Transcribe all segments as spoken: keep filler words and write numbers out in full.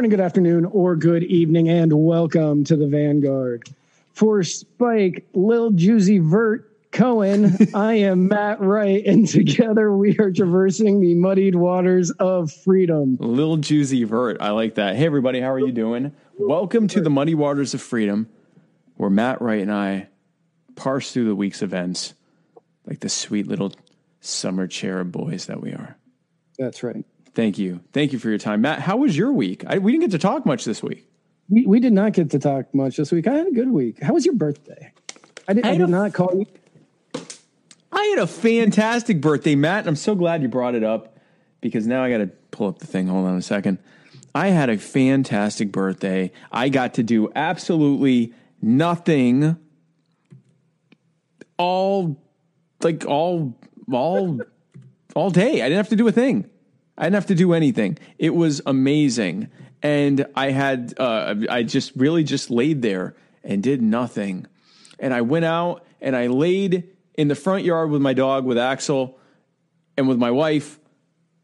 morning, good afternoon, or good evening, and welcome to the Vanguard. For Spike, Lil Juicy Vert Cohen, I am Matt Wright, and together we are traversing the muddied waters of freedom. Lil Juicy Vert, I like that. Hey, everybody, how are you doing? Welcome to the muddy waters of freedom, where Matt Wright and I parse through the week's events like the sweet little summer cherub boys that we are. That's right. Thank you. Thank you for your time. Matt, how was your week? I, we didn't get to talk much this week. We, we did not get to talk much this week. I had a good week. How was your birthday? I did, I I did a, not call you. I had a fantastic birthday, Matt. I'm so glad you brought it up because now I got to pull up the thing. Hold on a second. I had a fantastic birthday. I got to do absolutely nothing all, like all, all, all day. I didn't have to do a thing. I didn't have to do anything. It was amazing. And I had, uh, I just really just laid there and did nothing. And I went out and I laid in the front yard with my dog, with Axel, and with my wife.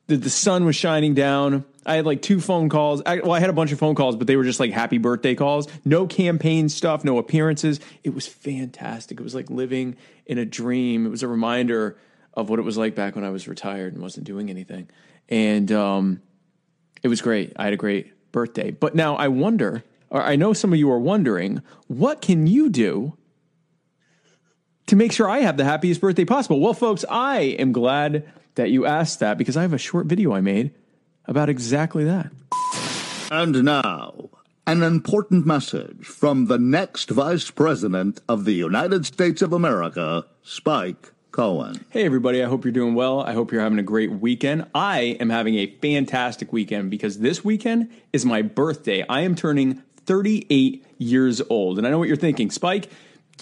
The, the sun was shining down. I had like two phone calls. I, well, I had a bunch of phone calls, but they were just like happy birthday calls. No campaign stuff, no appearances. It was fantastic. It was like living in a dream. It was a reminder of what it was like back when I was retired and wasn't doing anything. And um, it was great. I had a great birthday. But now I wonder, or I know some of you are wondering, what can you do to make sure I have the happiest birthday possible? Well, folks, I am glad that you asked that because I have a short video I made about exactly that. And now, an important message from the next Vice President of the United States of America, Spike Cohen. Hey, everybody. I hope you're doing well. I hope you're having a great weekend. I am having a fantastic weekend because this weekend is my birthday. I am turning thirty-eight years old. And I know what you're thinking. Spike,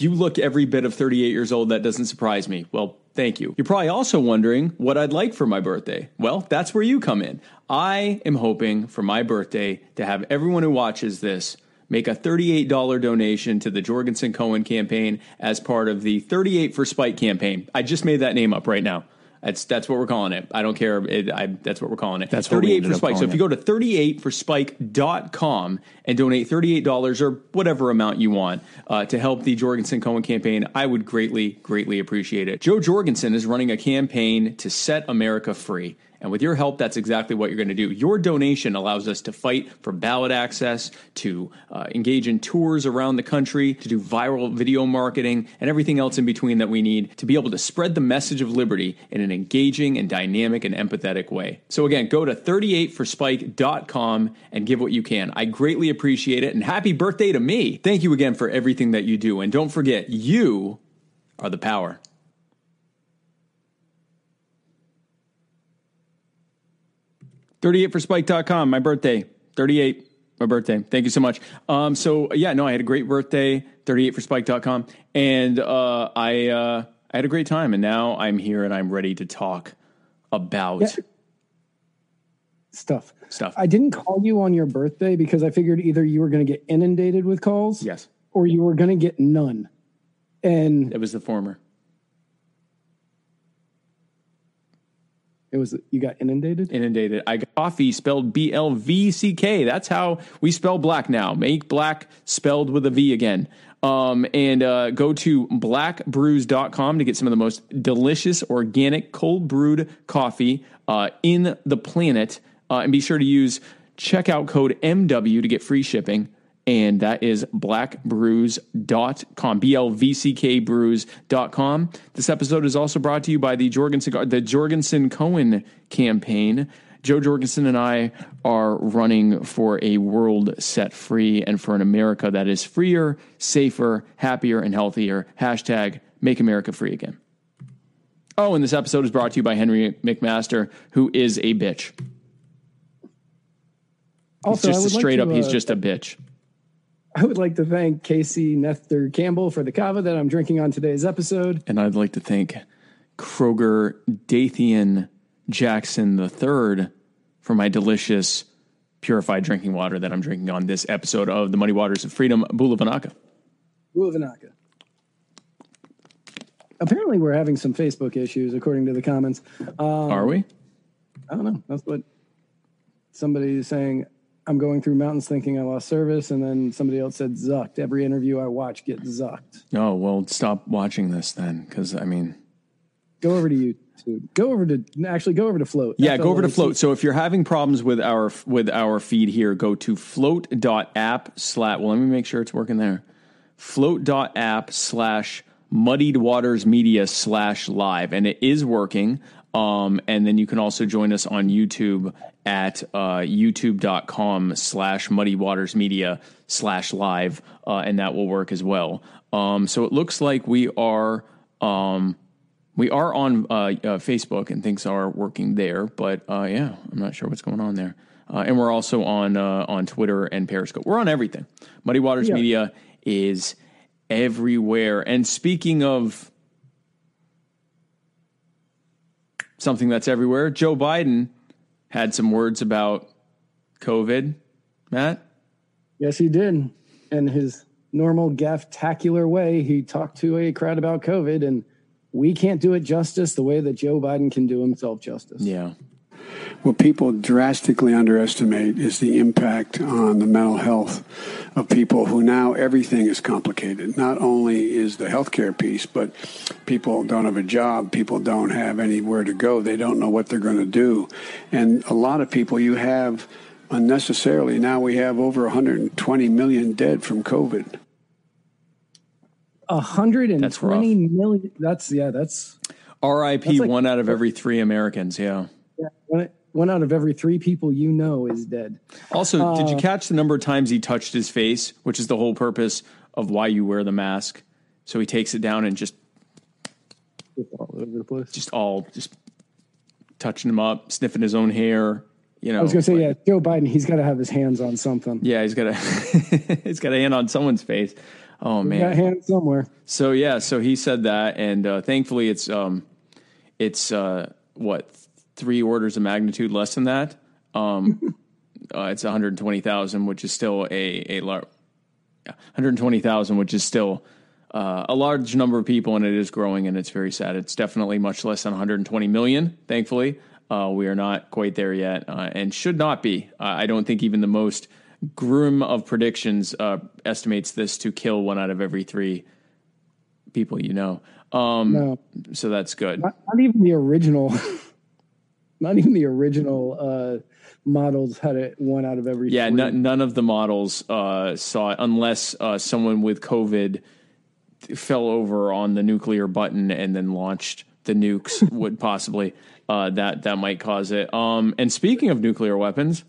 you look every bit of thirty-eight years old. That doesn't surprise me. Well, thank you. You're probably also wondering what I'd like for my birthday. Well, that's where you come in. I am hoping for my birthday to have everyone who watches this make a thirty-eight dollars donation to the Jorgensen-Cohen campaign as part of the thirty-eight for Spike campaign. I just made that name up right now. That's that's what we're calling it. I don't care. It, I, that's what we're calling it. That's thirty-eight for Spike. So if you go to thirty-eight for spike dot com and donate thirty-eight dollars or whatever amount you want uh, to help the Jorgensen-Cohen campaign, I would greatly, greatly appreciate it. Joe Jorgensen is running a campaign to set America free. And with your help, that's exactly what you're going to do. Your donation allows us to fight for ballot access, to uh, engage in tours around the country, to do viral video marketing, and everything else in between that we need to be able to spread the message of liberty in an engaging and dynamic and empathetic way. So again, go to thirty-eight for spike dot com and give what you can. I greatly appreciate it, and happy birthday to me. Thank you again for everything that you do. And don't forget, you are the power. thirty-eight for spike dot com, my birthday, thirty-eight, my birthday. Thank you so much. Um, so, yeah, no, I had a great birthday, thirty-eight for spike dot com, and uh, I uh, I had a great time, and now I'm here and I'm ready to talk about yeah. stuff. Stuff. I didn't call you on your birthday because I figured either you were going to get inundated with calls yes. or you were going to get none. And it was the former. It was, you got inundated? Inundated. I got coffee spelled B L V C K. That's how we spell black now. Make black spelled with a V again. Um, and uh, go to black brews dot com to get some of the most delicious organic cold brewed coffee uh, in the planet. Uh, and be sure to use checkout code M W to get free shipping. And that is black brews dot com, B L V C K brews dot com. This episode is also brought to you by the Jorgensen, the Jorgensen-Cohen campaign. Joe Jorgensen and I are running for a world set free and for an America that is freer, safer, happier, and healthier. Hashtag Make America Free Again. Oh, and this episode is brought to you by Henry McMaster, who is a bitch. Also, he's just a straight like to, up, he's uh, just a bitch. I would like to thank Casey Nether Campbell for the kava that I'm drinking on today's episode. And I'd like to thank Kroger Dathan Jackson the third for my delicious purified drinking water that I'm drinking on this episode of the Muddy Waters of Freedom, Bulavanaka. Bulavanaka. Apparently we're having some Facebook issues, according to the comments. Um, Are we? I don't know. That's what somebody is saying. I'm going through mountains thinking I lost service. And then somebody else said zucked. Every interview I watch get zucked. Oh, well, stop watching this then. Because, I mean. Go over to YouTube. Go over to actually go over to Float. Yeah, F L O A T. Go over to Float. So if you're having problems with our with our feed here, go to float.app slash. Well, let me make sure it's working there. Float.app slash muddied waters media slash live. And it is working. Um, and then you can also join us on YouTube at uh, youtube.com slash muddy waters media slash live. Uh, and that will work as well. Um, so it looks like we are um, we are on uh, uh, Facebook and things are working there. But uh, yeah, I'm not sure what's going on there. Uh, and we're also on uh, on Twitter and Periscope. We're on everything. Muddy Waters yeah. Media is everywhere. And speaking of something that's everywhere, Joe Biden had some words about COVID, Matt. Yes, he did. In his normal gafftacular way, he talked to a crowd about COVID, and we can't do it justice the way that Joe Biden can do himself justice. Yeah. What people drastically underestimate is the impact on the mental health of people who now everything is complicated. Not only is the healthcare piece, but people don't have a job. People don't have anywhere to go. They don't know what they're going to do. And a lot of people you have unnecessarily. Now we have over one hundred twenty million dead from COVID. one hundred twenty million. That's yeah, that's R I P. That's like one out of every three Americans. Yeah. Yeah, one, one out of every three people you know is dead. Also, uh, did you catch the number of times he touched his face, which is the whole purpose of why you wear the mask? So he takes it down and just all over the place, just all just touching him up, sniffing his own hair. You know, I was going to say, like, yeah, Joe Biden, he's got to have his hands on something. Yeah, he's got to he's got a hand on someone's face. Oh he's man, got a hand somewhere. So yeah, so he said that, and uh, thankfully, it's um, it's uh, what. three orders of magnitude less than that. Um, uh, it's one hundred twenty thousand, which is still a, a large, one hundred twenty thousand, which is still uh, a large number of people, and it is growing, and it's very sad. It's definitely much less than one hundred twenty million. Thankfully, uh, we are not quite there yet, uh, and should not be. Uh, I don't think even the most grim of predictions uh, estimates this to kill one out of every three people, you know. Um, no. So that's good. Not, not even the original. Not even the original uh, models had it one out of every. Yeah, n- none of the models uh, saw it unless uh, someone with COVID fell over on the nuclear button and then launched the nukes. Would possibly uh, that that might cause it. Um, and speaking of nuclear weapons,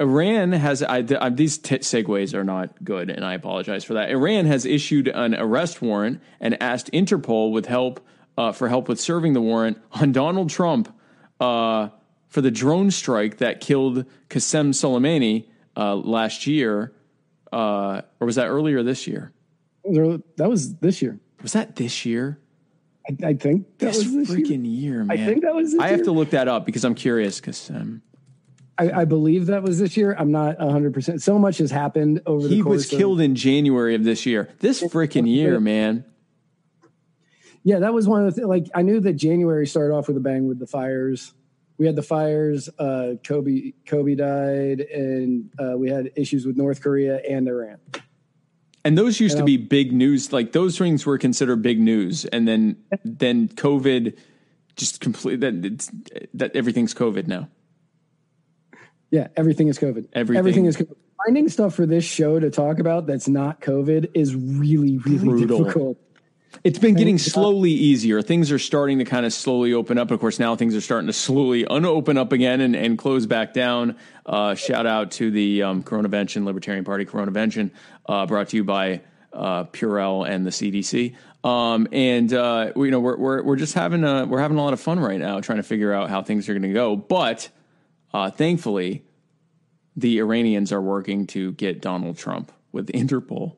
Iran has I, I, these t- segues are not good, and I apologize for that. Iran has issued an arrest warrant and asked Interpol with help uh, for help with serving the warrant on Donald Trump. Uh, for the drone strike that killed Kassem Soleimani uh, last year, uh, or was that earlier this year? That was this year. Was that this year? I, I think that this was this freaking year. year, man. I think that was. This I year. have to look that up because I'm curious. Because um, I, I believe that was this year. I'm not one hundred percent. So much has happened over. He the course was killed of, in January of this year. This freaking year, man. Yeah, that was one of the things. Like, I knew that January started off with a bang with the fires. We had the fires. Uh, Kobe Kobe died, and uh, we had issues with North Korea and Iran. And those used and to I'm, be big news. Like, those things were considered big news. And then then COVID just completely that, – that everything's COVID now. Yeah, everything is COVID. Everything, everything is COVID. Finding stuff for this show to talk about that's not COVID is really, really brutal. difficult. It's been getting slowly easier. Things are starting to kind of slowly open up. Of course, now things are starting to slowly unopen up again and, and close back down. Uh, shout out to the um, Coronavention, Libertarian Party Coronavention, uh, brought to you by uh, Purell and the C D C. Um, and uh, you know, we're we're we're just having a we're having a lot of fun right now, trying to figure out how things are going to go. But uh, thankfully, the Iranians are working to get Donald Trump with Interpol.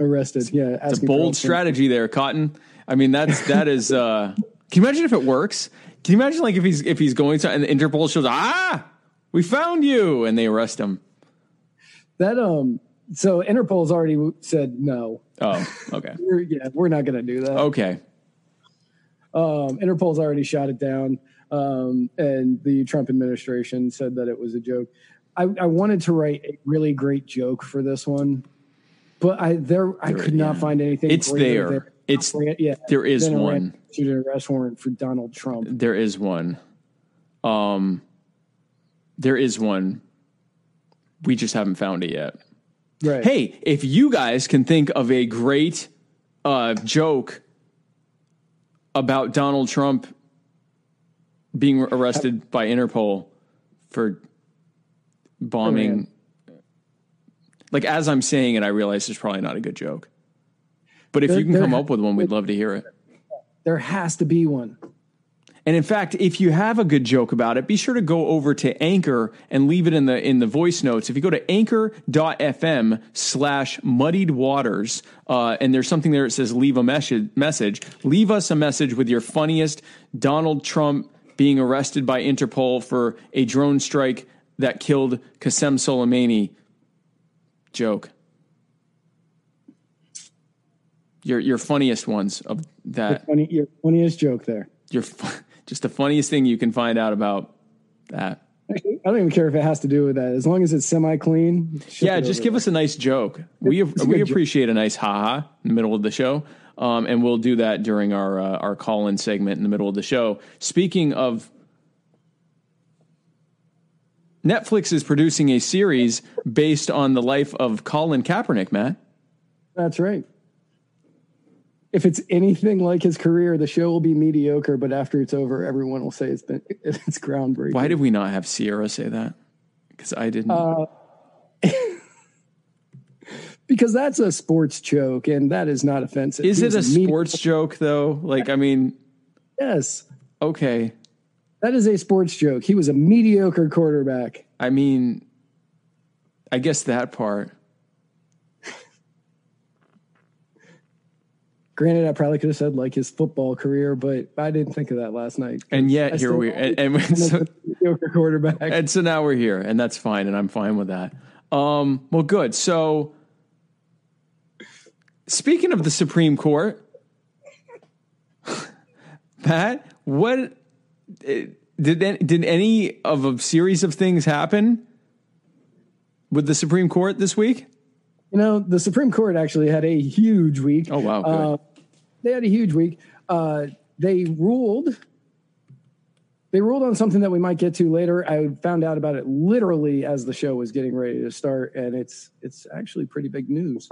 Arrested. Yeah. It's a bold strategy there, Cotton. I mean, that's, that is, uh, can you imagine if it works? Can you imagine like if he's, if he's going to, and the Interpol shows, ah, we found you, and they arrest him. That, um, so Interpol's already said no. Oh, okay. we're, yeah. We're not going to do that. Okay. Um, Interpol's already shot it down. Um, and the Trump administration said that it was a joke. I, I wanted to write a really great joke for this one, but I there I there, could yeah. not find anything. It's there. there. It's yeah, there is one. An arrest warrant for Donald Trump. There is one. Um, there is one. We just haven't found it yet. Right. Hey, if you guys can think of a great uh, joke about Donald Trump being arrested I, by Interpol for bombing, oh, like as I'm saying it, I realize it's probably not a good joke. But if there, you can come ha- up with one, we'd love to hear it. There has to be one. And in fact, if you have a good joke about it, be sure to go over to Anchor and leave it in the in the voice notes. If you go to anchor.fm slash muddied waters, uh, and there's something there that says leave a message, message, leave us a message with your funniest Donald Trump being arrested by Interpol for a drone strike that killed Kassem Soleimani joke. Your your funniest ones of that. Your, funny, your funniest joke there. Your just the funniest thing you can find out about that. Actually, I don't even care if it has to do with that. As long as it's semi-clean. Yeah, just give there. us a nice joke. We it's we a appreciate joke. a nice haha in the middle of the show, um, and we'll do that during our uh, our call-in segment in the middle of the show. Speaking of, Netflix is producing a series based on the life of Colin Kaepernick, Matt. That's right. If it's anything like his career, the show will be mediocre, but after it's over, everyone will say it's been it's groundbreaking. Why did we not have Sierra say that? Because I didn't. Uh, because that's a sports joke, and that is not offensive. Is it a sports joke, though? Like, I mean. Yes. Okay. That is a sports joke. He was a mediocre quarterback. I mean, I guess that part. Granted, I probably could have said like his football career, but I didn't think of that last night. And yet I here we are. And, and, and, so, quarterback. and so now we're here, and that's fine. And I'm fine with that. Um, well, good. So speaking of the Supreme Court, Pat, what did, did any of a series of things happen with the Supreme Court this week? You know, the Supreme Court actually had a huge week. Oh, wow. Uh, they had a huge week. Uh, they ruled. They ruled on something that we might get to later. I found out about it literally as the show was getting ready to start. And it's it's actually pretty big news.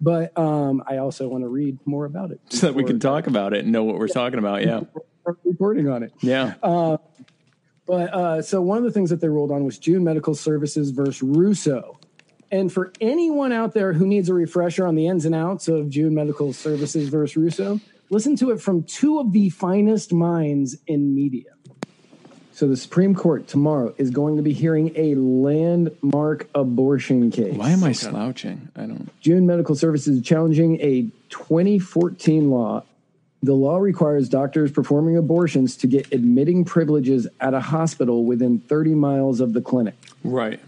But um, I also want to read more about it. So that we can talk about it and know what we're yeah, talking about. Yeah. Reporting on it. Yeah. Uh, but uh, so one of the things that they ruled on was June Medical Services versus Russo. And for anyone out there who needs a refresher on the ins and outs of June Medical Services versus Russo, listen to it from two of the finest minds in media. So the Supreme Court tomorrow is going to be hearing a landmark abortion case. Why am I slouching? I don't. June Medical Services is challenging a twenty fourteen law. The law requires doctors performing abortions to get admitting privileges at a hospital within thirty miles of the clinic. Right.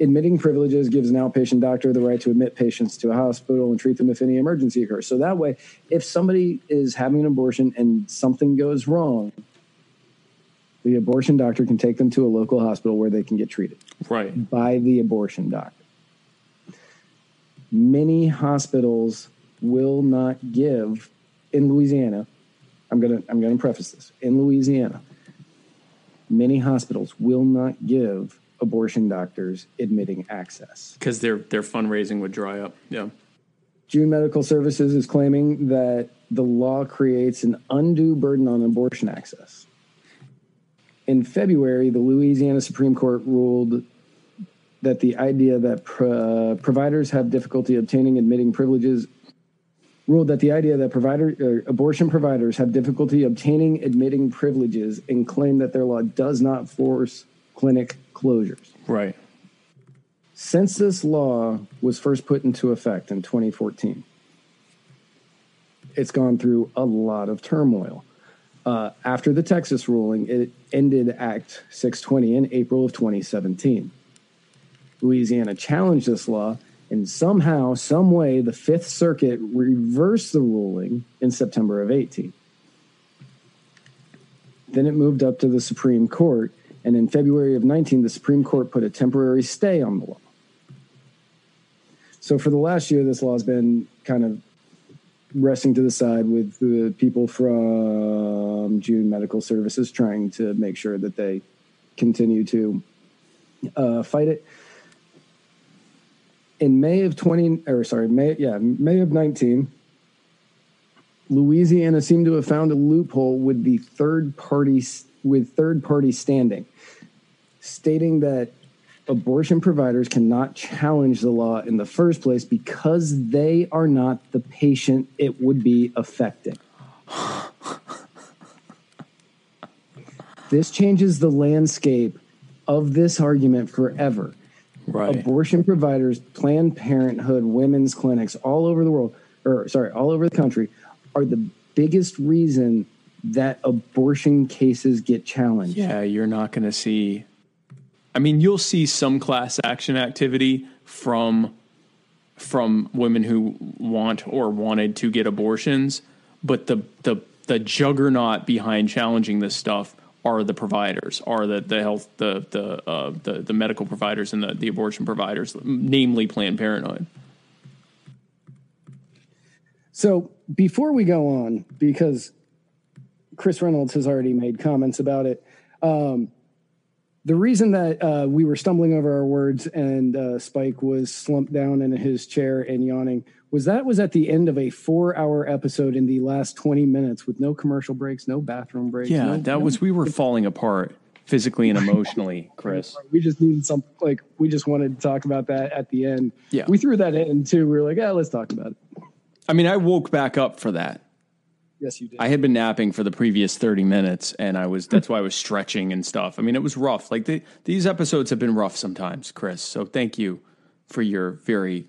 Admitting privileges gives an outpatient doctor the right to admit patients to a hospital and treat them if any emergency occurs. So that way, if somebody is having an abortion and something goes wrong, the abortion doctor can take them to a local hospital where they can get treated. Right. By the abortion doctor. Many hospitals will not give in Louisiana. I'm going to I'm going to preface this. In Louisiana, many hospitals will not give abortion doctors admitting access because their their fundraising would dry up. Yeah. June Medical Services is claiming that the law creates an undue burden on abortion access. In February, the Louisiana Supreme Court ruled that the idea that pro- providers have difficulty obtaining admitting privileges ruled that the idea that provider uh, abortion providers have difficulty obtaining admitting privileges and claimed that their law does not force clinic closures. Right. Since this law was first put into effect in twenty fourteen, it's gone through a lot of turmoil. Uh, after the Texas ruling, it ended Act six twenty in April of twenty seventeen. Louisiana challenged this law, and somehow, some way, the Fifth Circuit reversed the ruling in September of eighteen. Then it moved up to the Supreme Court, and in February of nineteen, the Supreme Court put a temporary stay on the law. So for the last year, this law has been kind of resting to the side with the people from June Medical Services trying to make sure that they continue to uh, fight it. In May of twenty, or sorry, May, yeah, May of nineteen, Louisiana seemed to have found a loophole with the third party with third party standing, stating that abortion providers cannot challenge the law in the first place because they are not the patient it would be affecting. This changes the landscape of this argument forever. Right. Abortion providers, Planned Parenthood, women's clinics all over the world, or sorry, all over the country, are the biggest reason that abortion cases get challenged. Yeah, you're not going to see... I mean, you'll see some class action activity from from women who want or wanted to get abortions, but the the, the juggernaut behind challenging this stuff are the providers, are the, the health, the the, uh, the the medical providers and the, the abortion providers, namely Planned Parenthood. So before we go on, because Chris Reynolds has already made comments about it, um, the reason that uh, we were stumbling over our words and uh, Spike was slumped down in his chair and yawning was that was at the end of a four-hour episode in the last twenty minutes with no commercial breaks, no bathroom breaks. Yeah, no, that no, was we were falling apart physically and emotionally, Chris. We just needed something, like we just wanted to talk about that at the end. Yeah, we threw that in too. We were like, yeah, let's talk about it. I mean, I woke back up for that. Yes, you did. I had been napping for the previous thirty minutes, and I was that's why I was stretching and stuff. I mean, it was rough. Like the, these episodes have been rough sometimes, Chris. So thank you for your very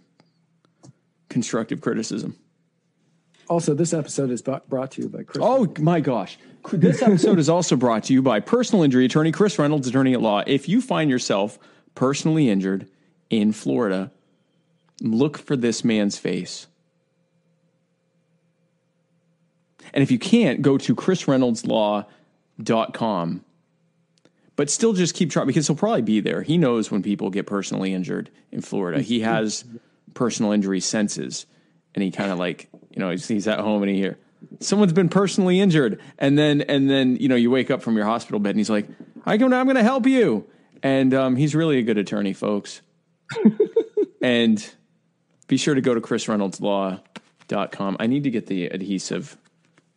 constructive criticism. Also, this episode is brought to you by Chris. Oh, Reynolds. My gosh. This episode is also brought to you by personal injury attorney Chris Reynolds, attorney at law. If you find yourself personally injured in Florida, look for this man's face. And if you can't, go to Chris Reynolds Law dot com. But still just keep trying, because he'll probably be there. He knows when people get personally injured in Florida. He has personal injury senses. And he kind of like, you know, he's, he's at home and he hears, someone's been personally injured. And then, and then you know, you wake up from your hospital bed and he's like, I can, I'm going to help you. And um, he's really a good attorney, folks. And be sure to go to Chris Reynolds Law dot com. I need to get the adhesive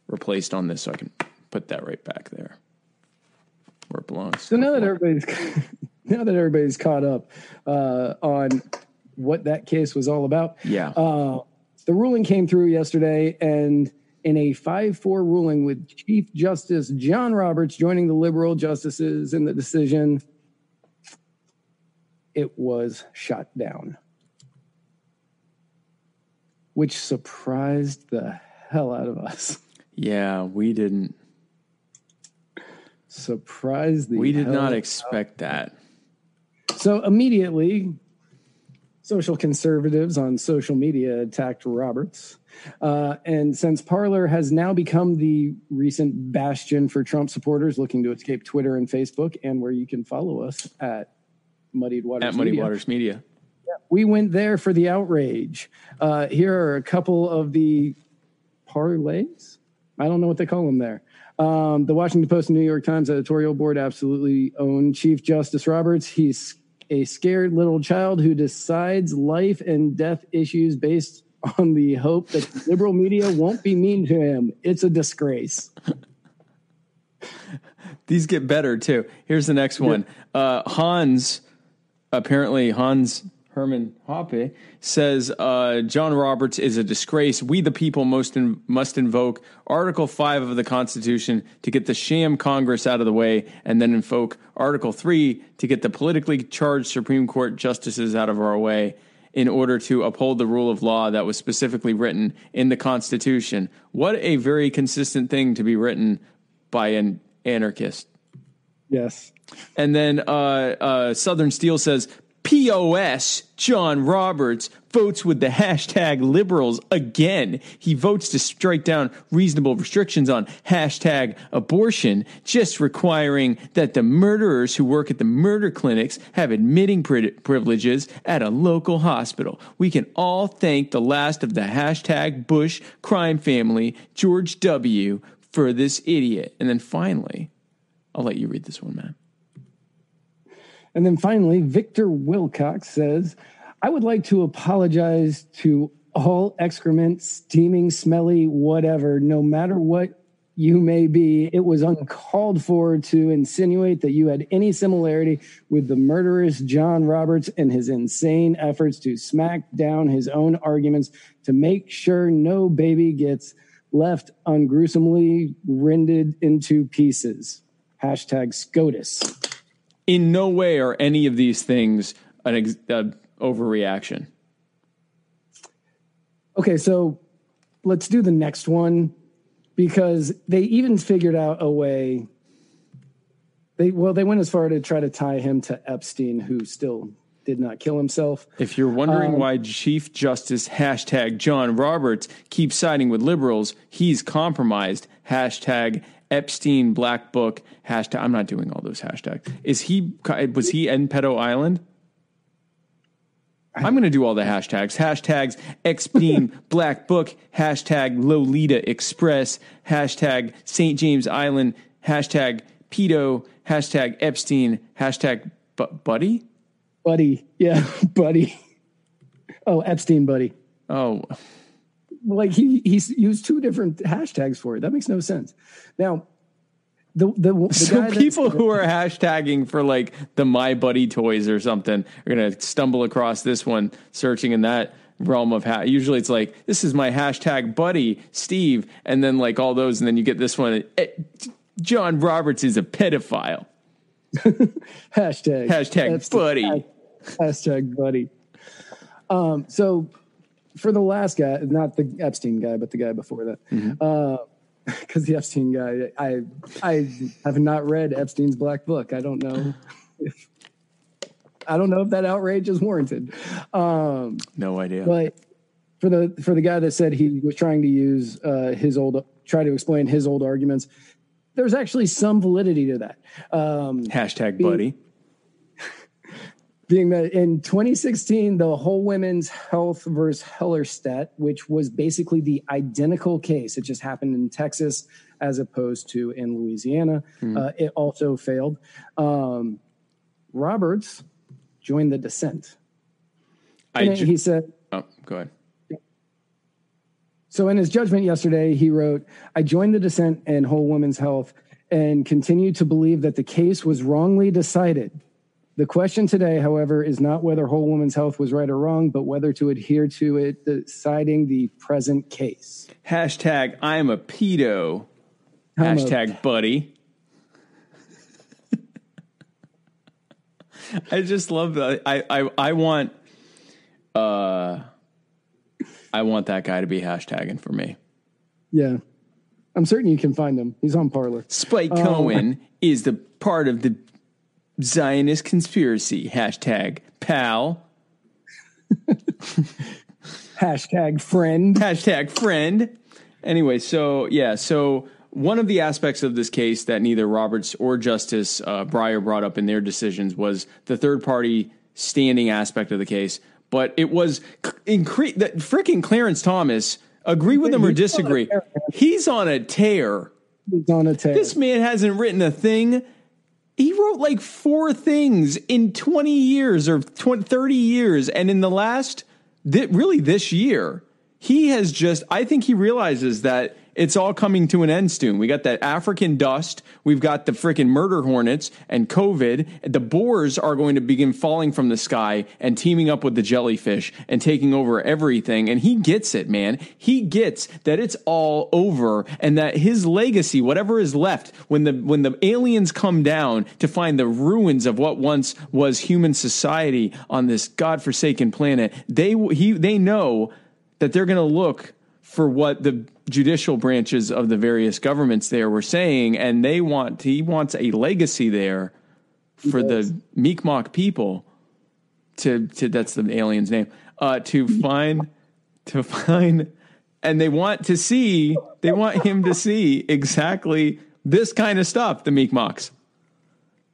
replaced on this so I can put that right back there where it belongs. So now that everybody's now that everybody's caught up uh, on what that case was all about. Yeah. Uh, the ruling came through yesterday, and in a five four ruling with Chief Justice John Roberts joining the liberal justices in the decision, it was shot down, which surprised the hell out of us. Yeah, we didn't. Surprise the We did not expect that. So immediately, social conservatives on social media attacked Roberts. Uh, and since Parler has now become the recent bastion for Trump supporters looking to escape Twitter and Facebook, and where you can follow us at Muddy Waters Media. At Muddy Waters Media. Yeah, we went there for the outrage. Uh, here are a couple of the parlays. I don't know what they call them there. Um, the Washington Post and New York Times editorial board absolutely own Chief Justice Roberts. He's a scared little child who decides life and death issues based on the hope that the liberal media won't be mean to him. It's a disgrace. These get better, too. Here's the next one. Uh, Hans, apparently Hans... Herman Hoppe says, uh, John Roberts is a disgrace. We the people most in, must invoke Article five of the Constitution to get the sham Congress out of the way, and then invoke Article three to get the politically charged Supreme Court justices out of our way in order to uphold the rule of law that was specifically written in the Constitution. What a very consistent thing to be written by an anarchist. Yes. And then uh, uh, Southern Steel says, P O S John Roberts votes with the hashtag liberals again. He votes to strike down reasonable restrictions on hashtag abortion, just requiring that the murderers who work at the murder clinics have admitting pri- privileges at a local hospital. We can all thank the last of the hashtag Bush crime family, George W., for this idiot. And then finally, I'll let you read this one, Matt. And then finally, Victor Wilcox says, I would like to apologize to all excrement, steaming, smelly, whatever, no matter what you may be. It was uncalled for to insinuate that you had any similarity with the murderous John Roberts and his insane efforts to smack down his own arguments to make sure no baby gets left ungruesomely rended into pieces. Hashtag SCOTUS. In no way are any of these things an ex- uh, overreaction. Okay, so let's do the next one, because they even figured out a way. They well, they went as far to try to tie him to Epstein, who still did not kill himself. If you're wondering um, why Chief Justice hashtag John Roberts keeps siding with liberals, he's compromised. Hashtag Epstein Black Book hashtag. I'm not doing all those hashtags. Is he? Was he in Pedo Island? I'm going to do all the hashtags. Hashtags Epstein Black Book hashtag Lolita Express hashtag Saint James Island hashtag Pedo hashtag Epstein hashtag bu- Buddy Buddy yeah Buddy oh Epstein Buddy oh. Like he he's used two different hashtags for it. That makes no sense. Now, the the, the so guy people who are hashtagging for like the My Buddy toys or something are gonna stumble across this one, searching in that realm of ha- usually it's like, this is my hashtag buddy Steve, and then like all those, and then you get this one. John Roberts is a pedophile. hashtag hashtag That's buddy hashtag buddy. Um. So. For the last guy, not the Epstein guy, but the guy before that, because mm-hmm. uh, the Epstein guy, I I have not read Epstein's Black Book. I don't know. If, I don't know if that outrage is warranted. Um, no idea. But for the for the guy that said he was trying to use uh, his old, try to explain his old arguments, there's actually some validity to that. Um, Hashtag being, buddy. Being that in twenty sixteen, the Whole Women's Health versus Hellerstat, which was basically the identical case. It just happened in Texas as opposed to in Louisiana. Mm. Uh, it also failed. Um, Roberts joined the dissent. I ju- he said... Oh, go ahead. So in his judgment yesterday, he wrote, I joined the dissent in Whole Women's Health and continue to believe that the case was wrongly decided. The question today, however, is not whether Whole Woman's Health was right or wrong, but whether to adhere to it, deciding the present case. Hashtag I'm a pedo. I'm Hashtag a... buddy. I just love that. I, I, I want uh, I want that guy to be hashtagging for me. Yeah. I'm certain you can find him. He's on Parler. Spike um, Cohen is the part of the Zionist conspiracy. Hashtag pal. Hashtag friend. Hashtag friend. Anyway, so yeah, so one of the aspects of this case that neither Roberts or Justice uh, Breyer brought up in their decisions was the third party standing aspect of the case. But it was incre- that freaking Clarence Thomas, agree with him or disagree, he's on a tear. He's on a tear. This man hasn't written a thing. He wrote like four things in twenty years or twenty, thirty years. And in the last, th- really this year, he has just, I think he realizes that it's all coming to an end soon. We got that African dust. We've got the freaking murder hornets and COVID. The boars are going to begin falling from the sky and teaming up with the jellyfish and taking over everything. And he gets it, man. He gets that it's all over and that his legacy, whatever is left, when the when the aliens come down to find the ruins of what once was human society on this godforsaken planet, they he they know that they're going to look for what the judicial branches of the various governments there were saying, and they want he wants a legacy there for the Mi'kmaq people to, to that's the alien's name, uh, to find, to find, and they want to see, they want him to see exactly this kind of stuff, the meek mocks.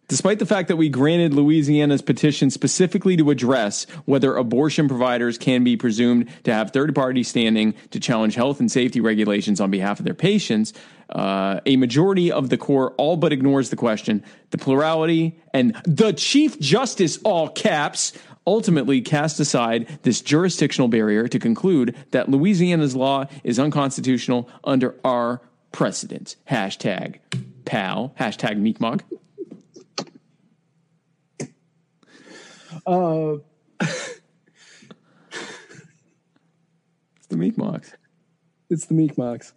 Despite the fact that we granted Louisiana's petition specifically to address whether abortion providers can be presumed to have third-party standing to challenge health and safety regulations on behalf of their patients, uh, a majority of the court all but ignores the question. The plurality and the Chief Justice, all caps, ultimately cast aside this jurisdictional barrier to conclude that Louisiana's law is unconstitutional under our precedents. Hashtag pal. Hashtag meekmog. Uh, it's the meek mocks. It's the meek mocks.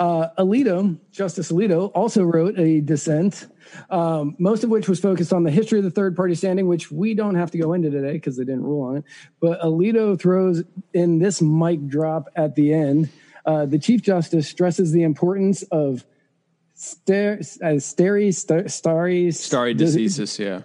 Uh, Alito, Justice Alito, also wrote a dissent, um, most of which was focused on the history of the third-party standing, which we don't have to go into today because they didn't rule on it. But Alito throws in this mic drop at the end. Uh, the Chief Justice stresses the importance of stare, uh, starry, star, starry, starry diseases, yeah.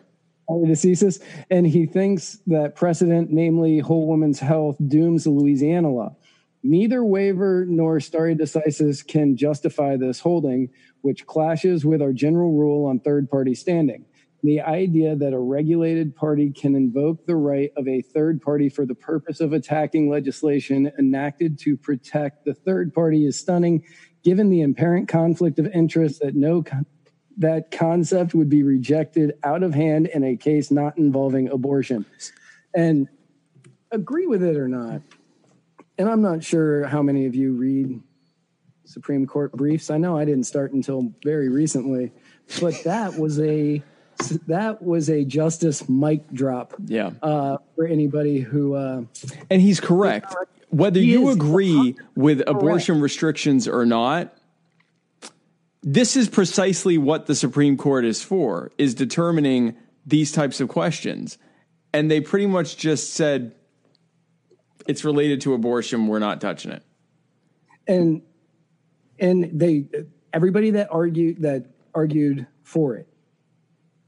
Diseases, and he thinks that precedent, namely Whole Women's Health, dooms the Louisiana law. Neither waiver nor stare decisis can justify this holding, which clashes with our general rule on third-party standing. The idea that a regulated party can invoke the right of a third party for the purpose of attacking legislation enacted to protect the third party is stunning, given the apparent conflict of interest that no con- that concept would be rejected out of hand in a case not involving abortion. And agree with it or not, and I'm not sure how many of you read Supreme Court briefs. I know I didn't start until very recently, but that was a that was a justice mic drop. Yeah, uh, for anybody who uh, and he's correct. Whether you agree with abortion restrictions or not, this is precisely what the Supreme Court is for, is determining these types of questions. And they pretty much just said, it's related to abortion. We're not touching it. And and they everybody that argued that argued for it,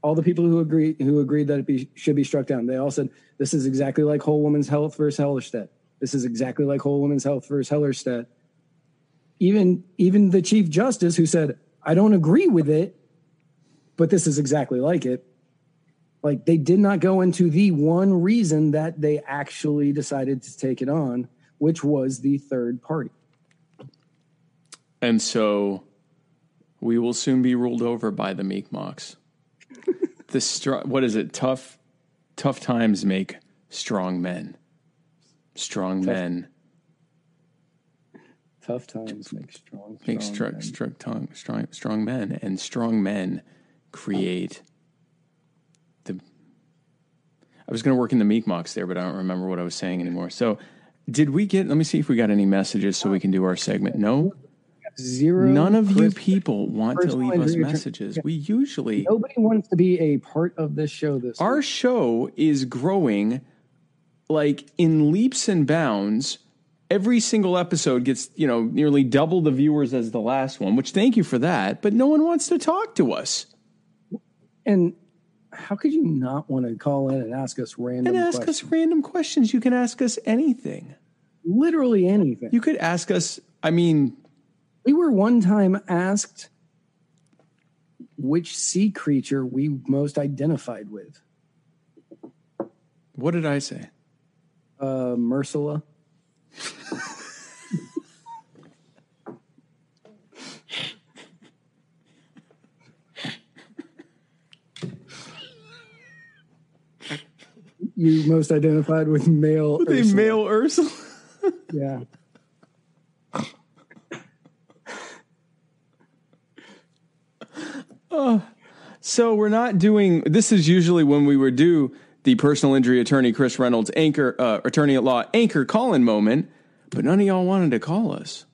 all the people who agreed, who agreed that it be, should be struck down, they all said, this is exactly like Whole Women's Health versus Hellerstedt. This is exactly like Whole Women's Health versus Hellerstedt. Even even the Chief Justice, who said, I don't agree with it, but this is exactly like it. Like, they did not go into the one reason that they actually decided to take it on, which was the third party. And so we will soon be ruled over by the meek mocks. The str- what is it? Tough, tough times make strong men. Strong tough. men. Tough times make strong, strong make strong, men. Strong, strong, strong men, and strong men create the. I was going to work in the meek mocks there, but I don't remember what I was saying anymore. So, did we get? Let me see if we got any messages so we can do our segment. No, zero. None of you people want to leave us messages. We usually nobody wants to be a part of this show. This our week. Show is growing, like in leaps and bounds. Every single episode gets, you know, nearly double the viewers as the last one, which thank you for that. But no one wants to talk to us. And how could you not want to call in and ask us random and ask questions? us random questions? You can ask us anything. Literally anything. You could ask us. I mean, we were one time asked which sea creature we most identified with. What did I say? Uh, Mersala. You most identified with male with Ursula. A male Ursula? Yeah. Uh, so we're not doing, this is usually when we would do the personal injury attorney, Chris Reynolds, anchor uh, attorney at law, anchor call-in moment, but none of y'all wanted to call us.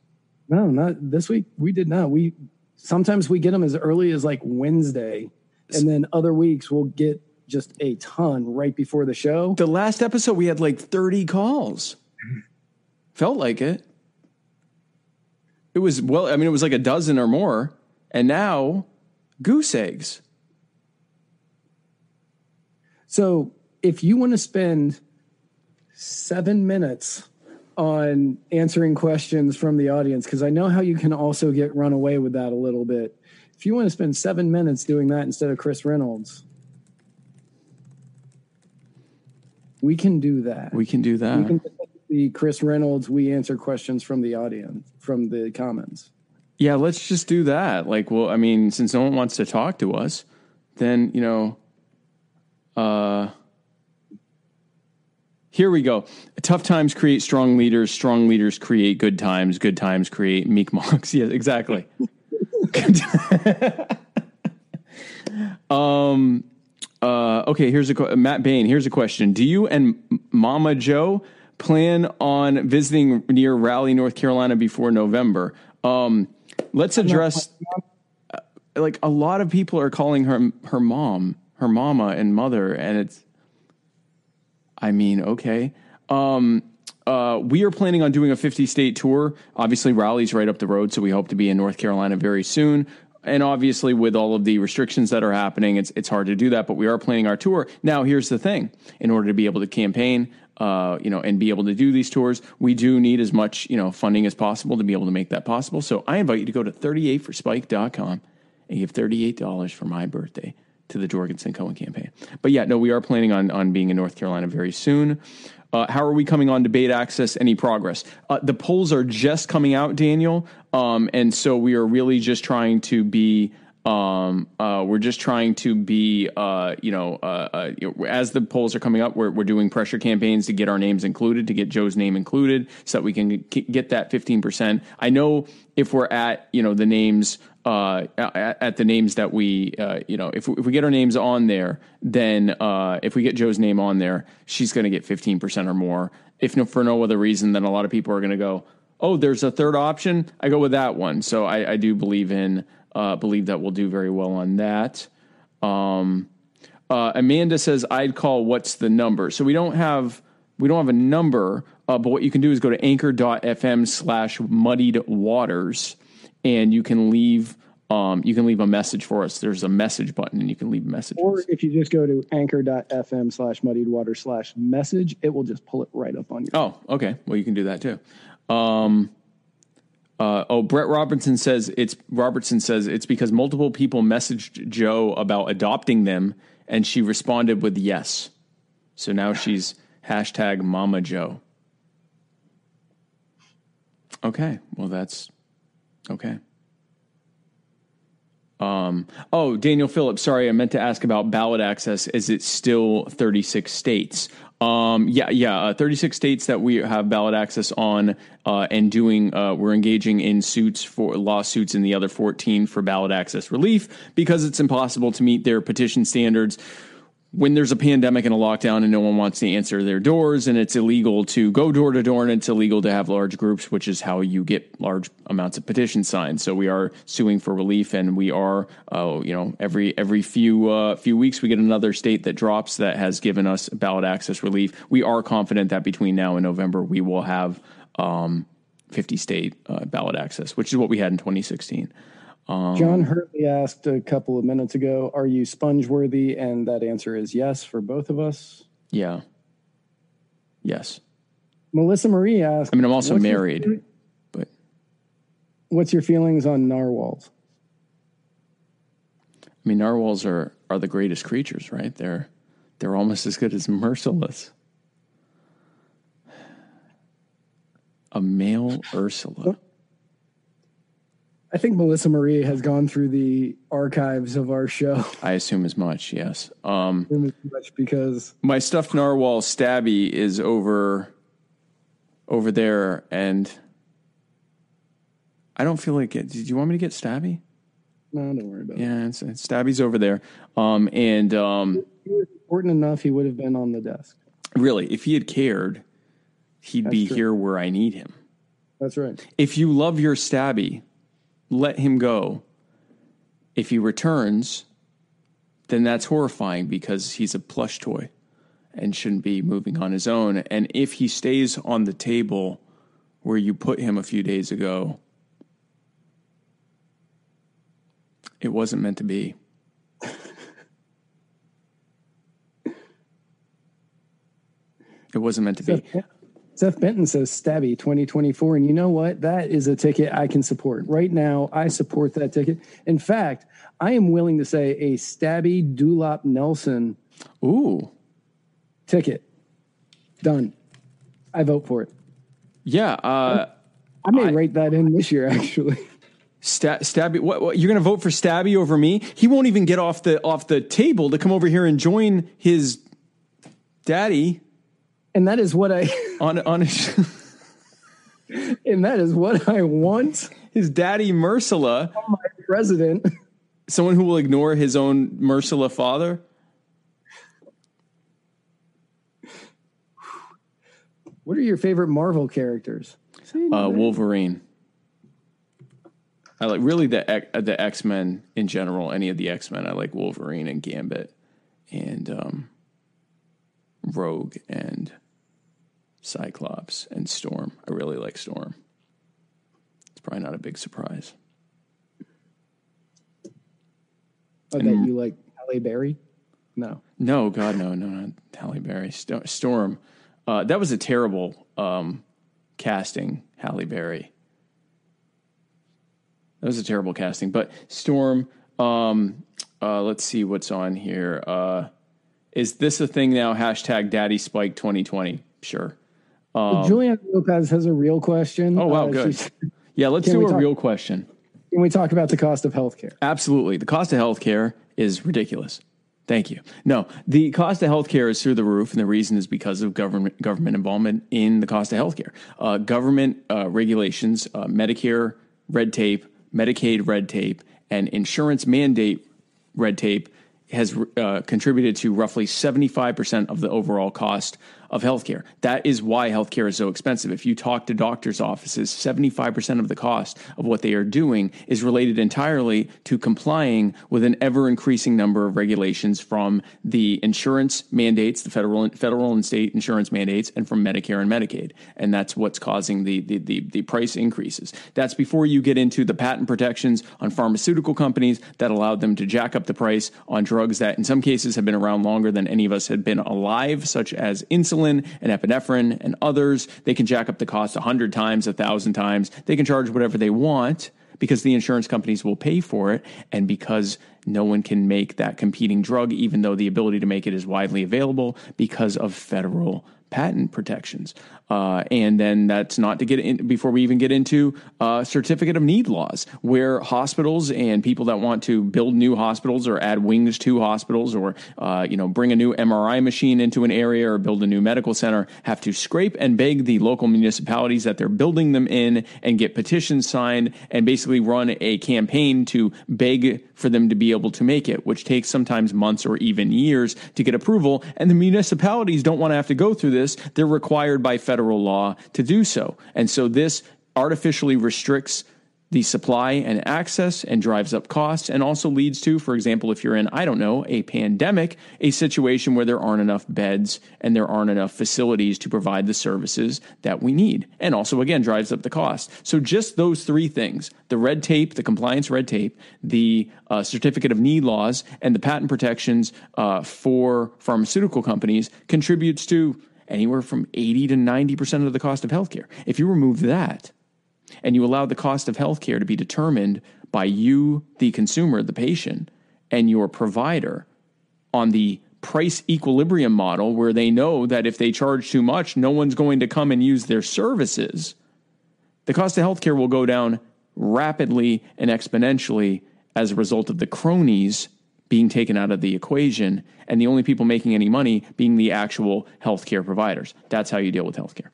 No, not this week. We did not. We sometimes we get them as early as like Wednesday, and then other weeks we'll get just a ton right before the show. The last episode we had like thirty calls. Felt like it. It was well. I mean, it was like a dozen or more, and now goose eggs. So. if you want to spend seven minutes on answering questions from the audience, because I know how you can also get run away with that a little bit. If you want to spend seven minutes doing that instead of Chris Reynolds, we can do that. We can do that. We can see Chris Reynolds, we answer questions from the audience, from the comments. Yeah, let's just do that. Like, well, I mean, since no one wants to talk to us, then, you know, uh, here we go. Tough times create strong leaders. Strong leaders create good times. Good times create meek monks. Yeah, exactly. um. Uh. Okay. Here's a qu- Matt Bain. Here's a question. Do you and Mama Joe plan on visiting near Raleigh, North Carolina, before November? Um. Let's address. Uh, like a lot of people are calling her her mom, her mama, and mother, and it's. I mean, okay. Um, uh, we are planning on doing a fifty-state tour. Obviously, Raleigh's right up the road, so we hope to be in North Carolina very soon. And obviously, with all of the restrictions that are happening, it's it's hard to do that, but we are planning our tour. Now, here's the thing. In order to be able to campaign uh, you know, and be able to do these tours, we do need as much you know funding as possible to be able to make that possible. So I invite you to go to thirty-eight for spike dot com and give thirty-eight dollars for my birthday to the Jorgensen-Cohen campaign. But yeah, no, we are planning on, on being in North Carolina very soon. Uh, how are we coming on debate access? Any progress? Uh, the polls are just coming out, Daniel. Um, and so we are really just trying to be, um, uh, we're just trying to be, uh, you know, uh, uh, as the polls are coming up, we're, we're doing pressure campaigns to get our names included, to get Joe's name included so that we can get that fifteen percent. I know if we're at, you know, the names, Uh, at, at the names that we, uh, you know, if, if we get our names on there, then uh, if we get Joe's name on there, she's going to get fifteen percent or more. If no, for no other reason, then a lot of people are going to go, oh, there's a third option. I go with that one. So I, I do believe in, uh, believe that we'll do very well on that. Um, uh, Amanda says, I'd call what's the number. So we don't have, we don't have a number, uh, but what you can do is go to anchor dot f m slash muddied waters. And you can leave um, you can leave a message for us. There's a message button, and you can leave messages. Or if you just go to anchor.fm slash muddied water slash message, it will just pull it right up on you. Oh, okay. Well, you can do that too. Um, uh, oh, Brett Robertson says it's Robertson says it's because multiple people messaged Joe about adopting them, and she responded with yes. So now she's hashtag Mama Joe. Okay. Well, that's. Okay. Um, oh, Daniel Phillips. Sorry, I meant to ask about ballot access. Is it still thirty-six states? Um, yeah, yeah, uh, thirty-six states that we have ballot access on, uh, and doing. Uh, we're engaging in suits for lawsuits in the other fourteen for ballot access relief because it's impossible to meet their petition standards when there's a pandemic and a lockdown and no one wants to answer their doors, and it's illegal to go door to door, and it's illegal to have large groups, which is how you get large amounts of petition signed. So we are suing for relief, and we are, uh, you know, every every few uh, few weeks we get another state that drops that has given us ballot access relief. We are confident that between now and November we will have um, fifty state uh, ballot access, which is what we had in twenty sixteen. Um, John Hurley asked a couple of minutes ago, are you sponge-worthy? And that answer is yes for both of us. Yeah. Yes. Melissa Marie asked... I mean, I'm also married, your, but... What's your feelings on narwhals? I mean, narwhals are, are the greatest creatures, right? They're they're almost as good as merciless. A male Ursula... I think Melissa Marie has gone through the archives of our show. I assume as much, yes. Um, I assume as much because my stuffed narwhal Stabby is over, over there, and I don't feel like it. Did you want me to get Stabby? No, don't worry about it. Yeah, it's, it's Stabby's over there, um, and um, if he was important enough, he would have been on the desk. Really, if he had cared, he'd That's be true. Here where I need him. That's right. If you love your Stabby, let him go. If he returns, then that's horrifying because he's a plush toy and shouldn't be moving on his own. And if he stays on the table where you put him a few days ago, it wasn't meant to be. It wasn't meant to be. Seth, Seth Benton says, Stabby twenty twenty-four. And you know what? That is a ticket I can support. Right now, I support that ticket. In fact, I am willing to say a Stabby Dulop Nelson Ooh. ticket. Done. I vote for it. Yeah. Uh, I, I may I, rate that in this year, actually. Stab, Stabby, what, what, you're going to vote for Stabby over me? He won't even get off the off the table to come over here and join his daddy. And that is what I on on. And that is what I want. His daddy, Mercola, oh, my president, someone who will ignore his own Mercola father. What are your favorite Marvel characters? Uh, Wolverine. I like really the the X-Men in general, any of the X-Men. I like Wolverine and Gambit and um, Rogue and Cyclops and Storm. I really like Storm. It's probably not a big surprise. Oh, and, that you like Halle Berry? No. No, God, no, no, not Halle Berry. St- Storm. Uh, that was a terrible um, casting, Halle Berry. That was a terrible casting. But Storm, um, uh, let's see what's on here. Uh, is this a thing now? Hashtag Daddy Spike twenty twenty. Sure. Um, well, Juliana Lopez has a real question. Oh, wow, uh, good. Yeah, let's do a talk, real question. Can we talk about the cost of healthcare? Absolutely. The cost of healthcare is ridiculous. Thank you. No, the cost of healthcare is through the roof, and the reason is because of government government involvement in the cost of healthcare. Uh, government uh, regulations, uh, Medicare red tape, Medicaid red tape, and insurance mandate red tape has uh, contributed to roughly seventy-five percent of the overall cost of healthcare. That is why healthcare is so expensive. If you talk to doctors' offices, seventy-five percent of the cost of what they are doing is related entirely to complying with an ever-increasing number of regulations from the insurance mandates, the federal federal and state insurance mandates, and from Medicare and Medicaid. And that's what's causing the the the, the price increases. That's before you get into the patent protections on pharmaceutical companies that allowed them to jack up the price on drugs that in some cases have been around longer than any of us had been alive, such as insulin and epinephrine and others. They can jack up the cost a hundred times, a thousand times. They can charge whatever they want because the insurance companies will pay for it. And because no one can make that competing drug, even though the ability to make it is widely available because of federal patent protections. Uh, and then that's not to get in before we even get into uh, certificate of need laws, where hospitals and people that want to build new hospitals or add wings to hospitals or, uh, you know, bring a new M R I machine into an area or build a new medical center have to scrape and beg the local municipalities that they're building them in and get petitions signed and basically run a campaign to beg for them to be able to make it, which takes sometimes months or even years to get approval. And the municipalities don't want to have to go through this. They're required by federal federal law to do so. And so this artificially restricts the supply and access and drives up costs and also leads to, for example, if you're in, I don't know, a pandemic, a situation where there aren't enough beds and there aren't enough facilities to provide the services that we need. And also, again, drives up the cost. So just those three things, the red tape, the compliance red tape, the uh, certificate of need laws, and the patent protections uh, for pharmaceutical companies contributes to anywhere from eighty to ninety percent of the cost of healthcare. If you remove that and you allow the cost of healthcare to be determined by you, the consumer, the patient, and your provider on the price equilibrium model where they know that if they charge too much, no one's going to come and use their services, the cost of healthcare will go down rapidly and exponentially as a result of the cronies being taken out of the equation, and the only people making any money being the actual healthcare providers. That's how you deal with healthcare.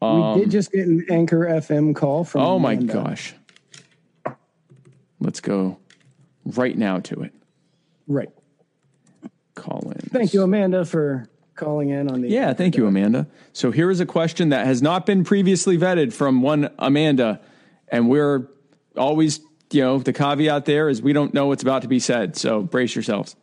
Um, we did just get an Anchor F M call from. Oh my Amanda. Gosh! Let's go right now to it. Right. Call in. Thank you, Amanda, for calling in on the. Yeah, Anchor thank day. you, Amanda. So here is a question that has not been previously vetted from one Amanda, and we're always. You know, the caveat there is we don't know what's about to be said, so brace yourselves.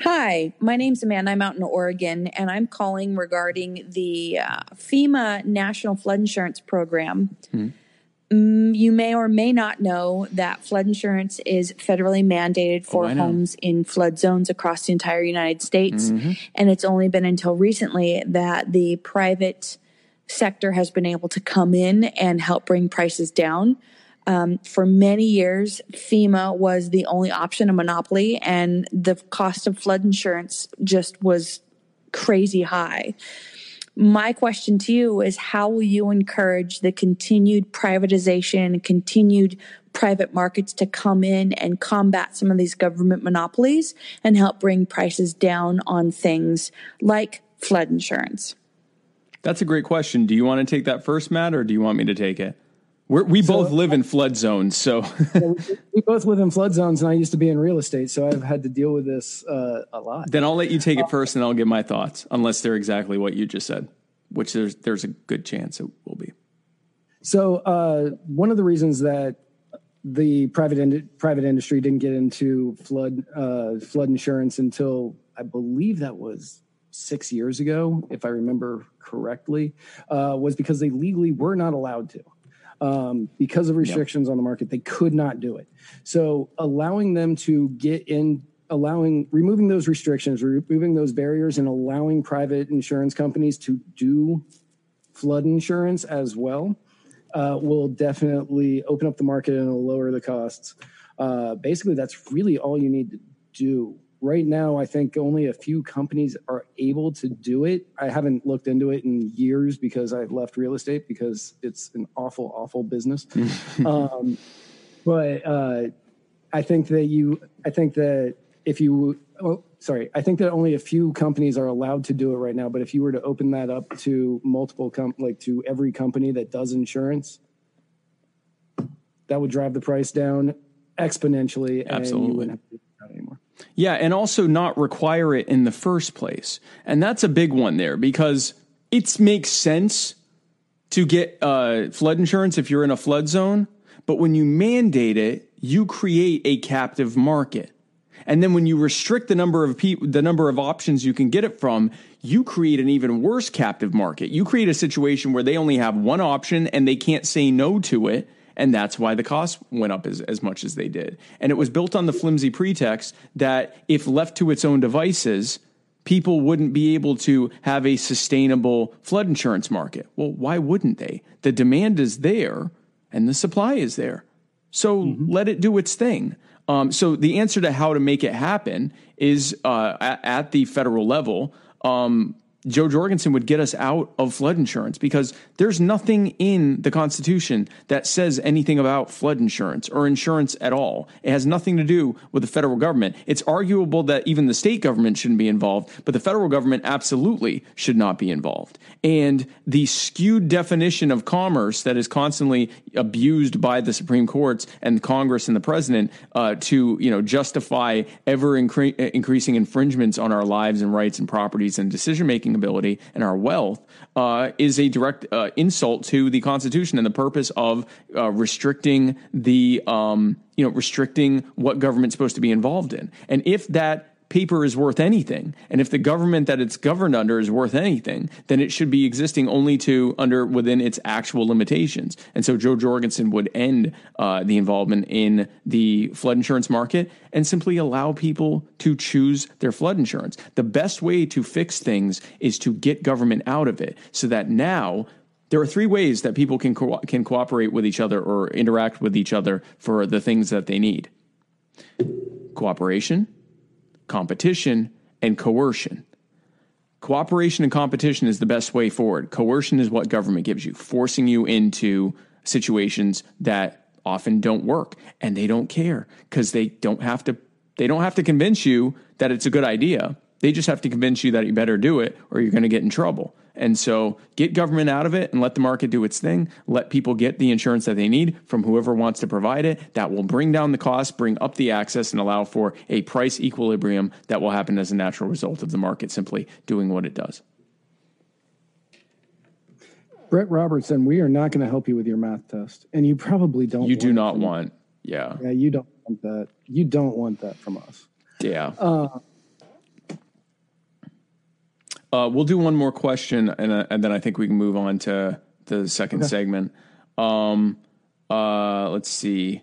Hi, my name's Amanda. I'm out in Oregon, and I'm calling regarding the uh, FEMA National Flood Insurance Program. Mm-hmm. You may or may not know that flood insurance is federally mandated for oh, homes in flood zones across the entire United States. Mm-hmm. And it's only been until recently that the private sector has been able to come in and help bring prices down. Um, for many years, FEMA was the only option, a monopoly, and the cost of flood insurance just was crazy high. My question to you is, how will you encourage the continued privatization, continued private markets to come in and combat some of these government monopolies and help bring prices down on things like flood insurance? That's a great question. Do you want to take that first, Matt, or do you want me to take it? We're, we so, both live in flood zones, so yeah, we, we both live in flood zones, and I used to be in real estate, so I've had to deal with this uh, a lot. Then I'll let you take it first, and I'll give my thoughts, unless they're exactly what you just said, which there's there's a good chance it will be. So uh, one of the reasons that the private in, private industry didn't get into flood uh, flood insurance until I believe that was six years ago, if I remember correctly, uh, was because they legally were not allowed to. Um, because of restrictions yep. on the market, they could not do it. So allowing them to get in, allowing, removing those restrictions, removing those barriers, and allowing private insurance companies to do flood insurance as well, uh, will definitely open up the market and it'll lower the costs. Uh, basically, that's really all you need to do. Right now, I think only a few companies are able to do it. I haven't looked into it in years because I left real estate because it's an awful, awful business. um, but uh, I think that you, I think that if you, oh, sorry, I think that only a few companies are allowed to do it right now. But if you were to open that up to multiple, com- like to every company that does insurance, that would drive the price down exponentially. Absolutely. And you wouldn't have to do that anymore. Yeah, and also not require it in the first place. And that's a big one there, because it makes sense to get uh, flood insurance if you're in a flood zone. But when you mandate it, you create a captive market. And then when you restrict the number of people, the number of options you can get it from, you create an even worse captive market. You create a situation where they only have one option and they can't say no to it. And that's why the cost went up as, as much as they did. And it was built on the flimsy pretext that if left to its own devices, people wouldn't be able to have a sustainable flood insurance market. Well, why wouldn't they? The demand is there and the supply is there. So mm-hmm. let it do its thing. Um, so the answer to how to make it happen is uh, at, at the federal level. Um, Joe Jorgensen would get us out of flood insurance, because there's nothing in the Constitution that says anything about flood insurance or insurance at all. It has nothing to do with the federal government. It's arguable that even the state government shouldn't be involved, but the federal government absolutely should not be involved. And the skewed definition of commerce that is constantly abused by the Supreme Courts and Congress and the president uh, to, you know, justify ever incre- increasing infringements on our lives and rights and properties and decision-making ability and our wealth uh, is a direct uh, insult to the Constitution and the purpose of uh, restricting the, um, you know, restricting what government's supposed to be involved in. And if that paper is worth anything, and if the government that it's governed under is worth anything, then it should be existing only to under within its actual limitations. And so Joe Jorgensen would end uh, the involvement in the flood insurance market and simply allow people to choose their flood insurance. The best way to fix things is to get government out of it, so that now there are three ways that people can co- can cooperate with each other or interact with each other for the things that they need: cooperation, competition, and coercion. Cooperation and competition is the best way forward. Coercion is what government gives you, forcing you into situations that often don't work, and they don't care, because they don't have to they don't have to convince you that it's a good idea. They just have to convince you that you better do it or you're going to get in trouble. And so get government out of it and let the market do its thing. Let people get the insurance that they need from whoever wants to provide it. That will bring down the cost, bring up the access, and allow for a price equilibrium that will happen as a natural result of the market simply doing what it does. Brett Robertson, we are not going to help you with your math test. And you probably don't. You want do not want. Yeah. Yeah. You don't want that. You don't want that from us. Yeah. Uh, Uh, we'll do one more question, and, uh, and then I think we can move on to the second okay. segment. Um, Uh, let's see.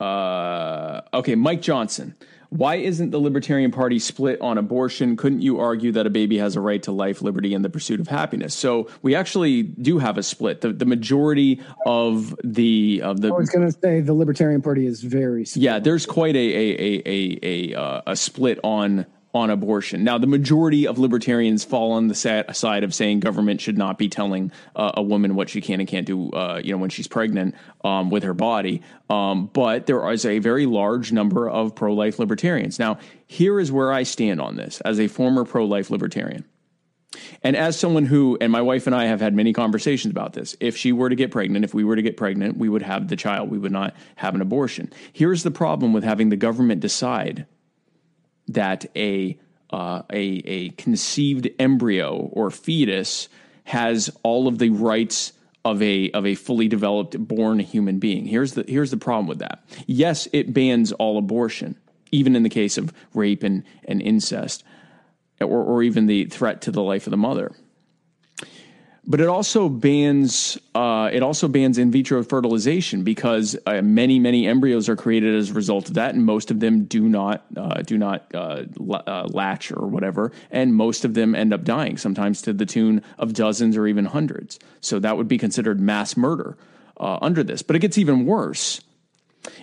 Uh, okay, Mike Johnson. Why isn't the Libertarian Party split on abortion? Couldn't you argue that a baby has a right to life, liberty, and the pursuit of happiness? So we actually do have a split. The, the majority of the of the. I was going to say the Libertarian Party is very split. Yeah, there's quite a a a a a, a split on. on abortion. Now, the majority of libertarians fall on the side of saying government should not be telling uh, a woman what she can and can't do, uh, you know, when she's pregnant um, with her body. Um, but there is a very large number of pro-life libertarians. Now, here is where I stand on this as a former pro-life libertarian. And as someone who, and my wife and I have had many conversations about this, if she were to get pregnant, if we were to get pregnant, we would have the child. We would not have an abortion. Here's the problem with having the government decide that a, uh, a a conceived embryo or fetus has all of the rights of a of a fully developed born human being. Here's the here's the problem with that. Yes, it bans all abortion, even in the case of rape and, and incest, or, or even the threat to the life of the mother. But it also bans uh, it also bans in vitro fertilization because uh, many many embryos are created as a result of that, and most of them do not uh, do not uh, l- uh, latch or whatever, and most of them end up dying, sometimes to the tune of dozens or even hundreds. So that would be considered mass murder uh, under this. But it gets even worse.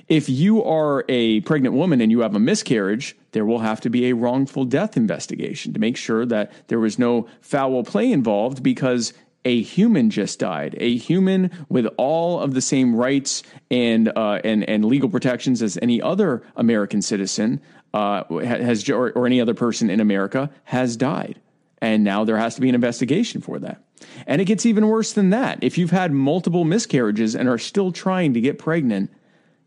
If you are a pregnant woman and you have a miscarriage, there will have to be a wrongful death investigation to make sure that there was no foul play involved, because a human just died, a human with all of the same rights and uh, and, and legal protections as any other American citizen uh, has, or, or any other person in America has died. And now there has to be an investigation for that. And it gets even worse than that. If you've had multiple miscarriages and are still trying to get pregnant,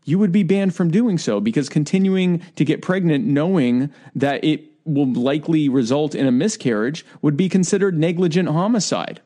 you would be banned from doing so, because continuing to get pregnant knowing that it will likely result in a miscarriage would be considered negligent homicide.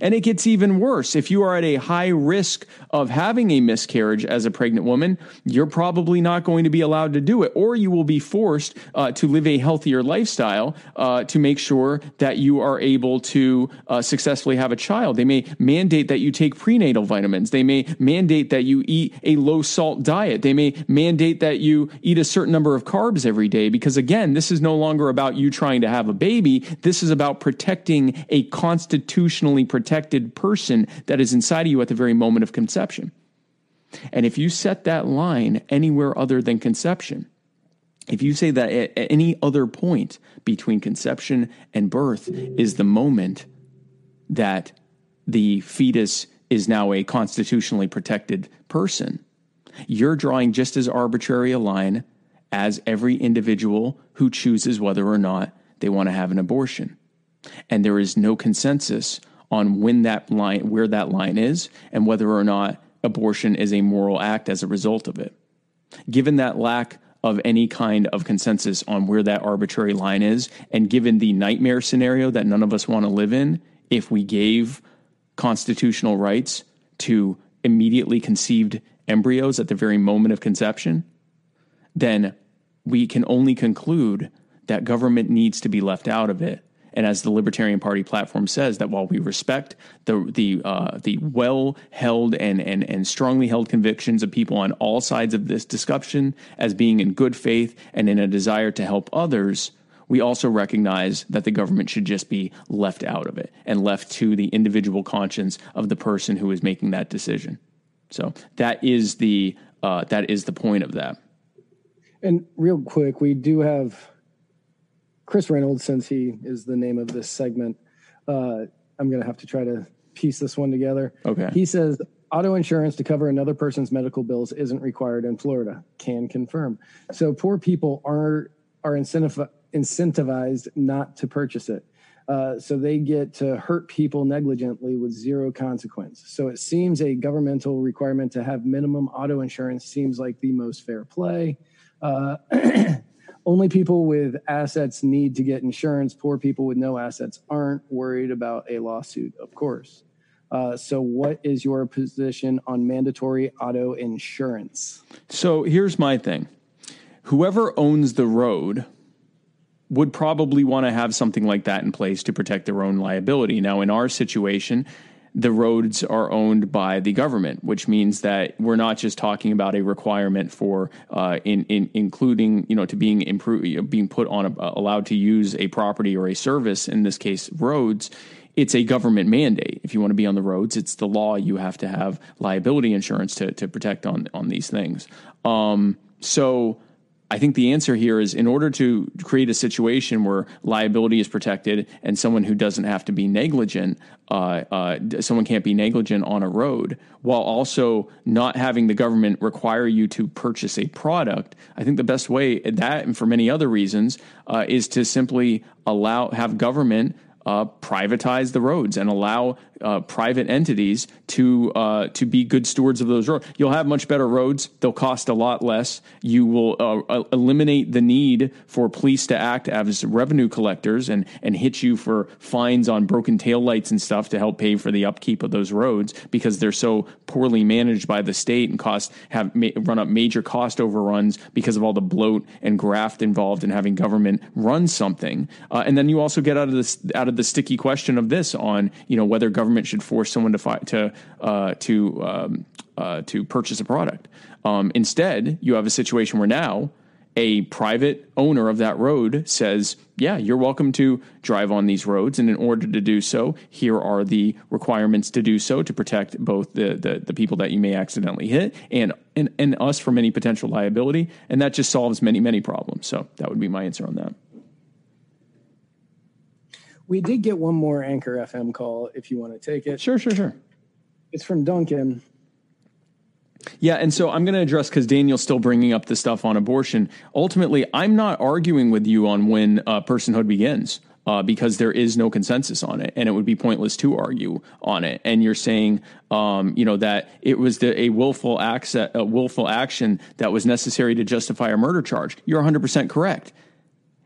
And it gets even worse. If you are at a high risk of having a miscarriage as a pregnant woman, you're probably not going to be allowed to do it, or you will be forced uh, to live a healthier lifestyle uh, to make sure that you are able to uh, successfully have a child. They may mandate that you take prenatal vitamins. They may mandate that you eat a low-salt diet. They may mandate that you eat a certain number of carbs every day, because, again, this is no longer about you trying to have a baby. This is about protecting a constitutionally protected person that is inside of you at the very moment of conception. And if you set that line anywhere other than conception, if you say that at any other point between conception and birth is the moment that the fetus is now a constitutionally protected person, you're drawing just as arbitrary a line as every individual who chooses whether or not they want to have an abortion. And there is no consensus on when that line, where that line is, and whether or not abortion is a moral act as a result of it. Given that lack of any kind of consensus on where that arbitrary line is, and given the nightmare scenario that none of us want to live in, if we gave constitutional rights to immediately conceived embryos at the very moment of conception, then we can only conclude that government needs to be left out of it. And as the Libertarian Party platform says, that while we respect the the uh, the well-held and, and and strongly held convictions of people on all sides of this discussion as being in good faith and in a desire to help others, we also recognize that the government should just be left out of it and left to the individual conscience of the person who is making that decision. So that is the uh, that is the point of that. And real quick, we do have Chris Reynolds, since he is the name of this segment. uh, I'm going to have to try to piece this one together. Okay. He says, auto insurance to cover another person's medical bills isn't required in Florida. Can confirm. So poor people are are incentiv- incentivized not to purchase it. Uh, so they get to hurt people negligently with zero consequence. So it seems a governmental requirement to have minimum auto insurance seems like the most fair play. Uh Only people with assets need to get insurance. Poor people with no assets aren't, worried about a lawsuit, of course. Uh, so what is your position on mandatory auto insurance? So here's my thing. Whoever owns the road would probably want to have something like that in place to protect their own liability. Now, in our situation, the roads are owned by the government, which means that we're not just talking about a requirement for uh, in, in including, you know, to being improved, being put on a, allowed to use a property or a service, in this case, roads. It's a government mandate. If you want to be on the roads, it's the law. You have to have liability insurance to, to protect on, on these things. Um, so I think the answer here is, in order to create a situation where liability is protected and someone who doesn't have to be negligent, uh, uh, someone can't be negligent on a road, while also not having the government require you to purchase a product, I think the best way, that and for many other reasons, uh, is to simply allow, have government Uh, privatize the roads and allow uh, private entities to uh, to be good stewards of those roads. You'll have much better roads. They'll cost a lot less. You will uh, eliminate the need for police to act as revenue collectors and, and hit you for fines on broken taillights and stuff to help pay for the upkeep of those roads, because they're so poorly managed by the state and cost have ma- run up major cost overruns because of all the bloat and graft involved in having government run something. Uh, and then you also get out of this out of the sticky question of this on, you know, whether government should force someone to fi- to uh, to um, uh, to purchase a product. Um, instead, you have a situation where now a private owner of that road says, yeah, you're welcome to drive on these roads. And in order to do so, here are the requirements to do so, to protect both the the, the people that you may accidentally hit and, and, and us from any potential liability. And that just solves many, many problems. So that would be my answer on that. We did get one more Anchor F M call, if you want to take it. Sure, sure, sure. It's from Duncan. Yeah, and so I'm going to address, because Daniel's still bringing up the stuff on abortion. Ultimately, I'm not arguing with you on when uh, personhood begins, uh, because there is no consensus on it, and it would be pointless to argue on it. And you're saying, um, you know, that it was the, a willful act, a willful action that was necessary to justify a murder charge. You're one hundred percent correct.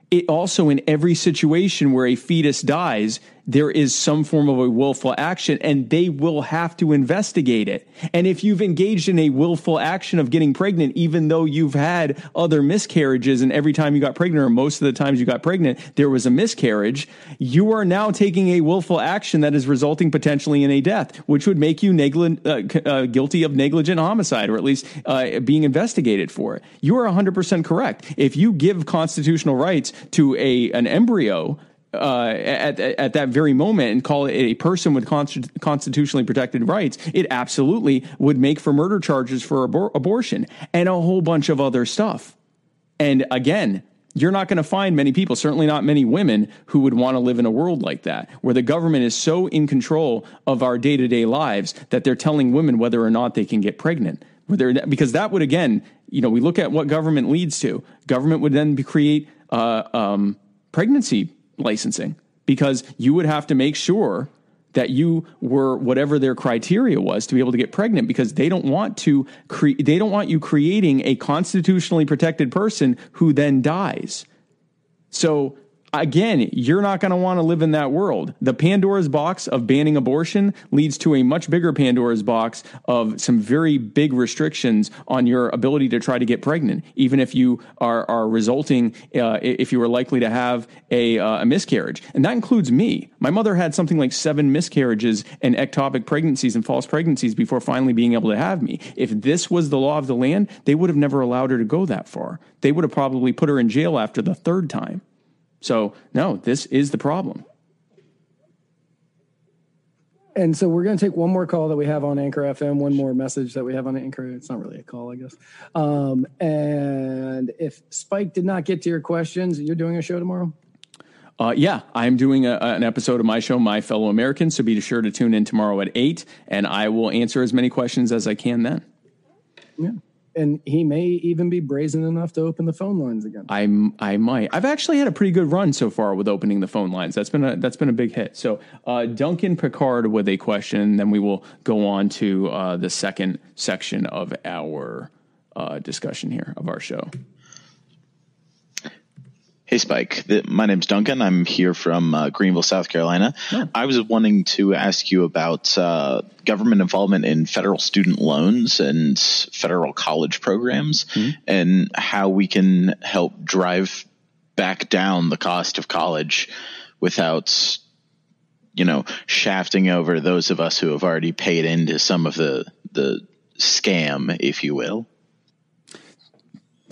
It also, in every situation where a fetus dies, there is some form of a willful action, and they will have to investigate it. And if you've engaged in a willful action of getting pregnant, even though you've had other miscarriages, and every time you got pregnant, or most of the times you got pregnant, there was a miscarriage, you are now taking a willful action that is resulting potentially in a death, which would make you neglig- uh, uh, guilty of negligent homicide, or at least uh, being investigated for it. You are one hundred percent correct. If you give constitutional rights to a an embryo, Uh, at, at that very moment, and call it a person with const- constitutionally protected rights, it absolutely would make for murder charges for abor- abortion and a whole bunch of other stuff. And again, you're not going to find many people, certainly not many women, who would want to live in a world like that, where the government is so in control of our day-to-day lives that they're telling women whether or not they can get pregnant. Whether, because that would, again, you know, we look at what government leads to. Government would then create uh, um, pregnancy licensing, because you would have to make sure that you were whatever their criteria was to be able to get pregnant, because they don't want to cre- they don't want you creating a constitutionally protected person who then dies. So again, you're not going to want to live in that world. The Pandora's box of banning abortion leads to a much bigger Pandora's box of some very big restrictions on your ability to try to get pregnant, even if you are, are resulting, uh, if you are likely to have a, uh, a miscarriage. And that includes me. My mother had something like seven miscarriages and ectopic pregnancies and false pregnancies before finally being able to have me. If this was the law of the land, they would have never allowed her to go that far. They would have probably put her in jail after the third time. So, no, this is the problem. And so we're going to take one more call that we have on Anchor F M, one more message that we have on Anchor. It's not really a call, I guess. Um, and if Spike did not get to your questions, you're doing a show tomorrow? Uh, yeah, I'm doing a, an episode of my show, My Fellow Americans, so be sure to tune in tomorrow at eight, and I will answer as many questions as I can then. Yeah. And he may even be brazen enough to open the phone lines again. I I might. I've actually had a pretty good run so far with opening the phone lines. That's been a that's been a big hit. So uh, Duncan Picard with a question. Then we will go on to uh, the second section of our uh, discussion here of our show. Hey, Spike. The, my name's Duncan. I'm here from uh, Greenville, South Carolina. Yeah. I was wanting to ask you about uh, government involvement in federal student loans and federal college programs, mm-hmm. and how we can help drive back down the cost of college without you know, shafting over those of us who have already paid into some of the the scam, if you will?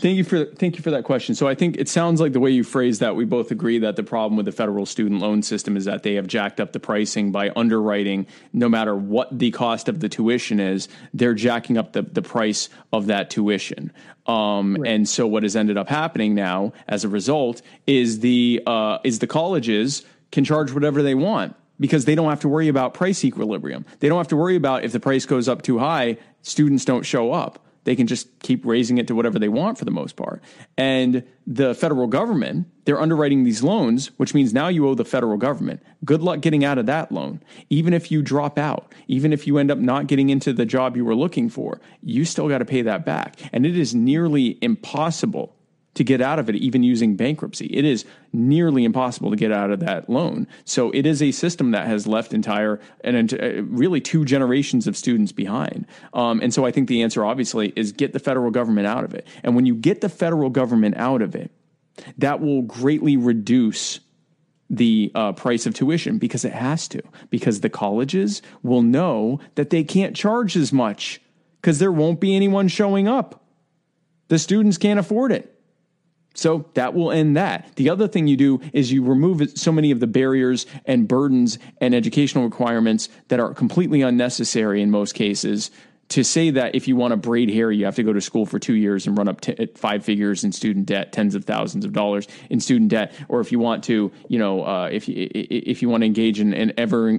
Thank you for thank you for that question. So I think it sounds like the way you phrased that, we both agree that the problem with the federal student loan system is that they have jacked up the pricing by underwriting. No matter what the cost of the tuition is, they're jacking up the, the price of that tuition. Um, right. And so what has ended up happening now as a result is the uh, is the colleges can charge whatever they want, because they don't have to worry about price equilibrium. They don't have to worry about if the price goes up too high, students don't show up. They can just keep raising it to whatever they want for the most part. And the federal government, they're underwriting these loans, which means now you owe the federal government. Good luck getting out of that loan. Even if you drop out, even if you end up not getting into the job you were looking for, you still got to pay that back. And it is nearly impossible to get out of it, even using bankruptcy. It is nearly impossible to get out of that loan. So it is a system that has left entire and really two generations of students behind. Um, and so I think the answer obviously is get the federal government out of it. And when you get the federal government out of it, that will greatly reduce the uh, price of tuition, because it has to, because the colleges will know that they can't charge as much because there won't be anyone showing up. The students can't afford it. So that will end that. The other thing you do is you remove so many of the barriers and burdens and educational requirements that are completely unnecessary in most cases. To say that if you want to braid hair, you have to go to school for two years and run up t- five figures in student debt, tens of thousands of dollars in student debt. Or if you want to, you know, uh, if you, if you want to engage in an ever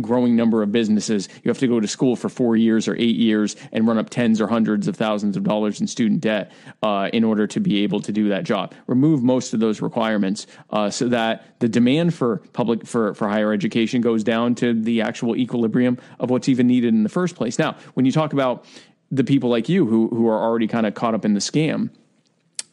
growing number of businesses, you have to go to school for four years or eight years and run up tens or hundreds of thousands of dollars in student debt uh, in order to be able to do that job. Remove most of those requirements uh, so that the demand for public for, for higher education goes down to the actual equilibrium of what's even needed in the first place. Now, when you talk Talk about the people like you who who are already kind of caught up in the scam,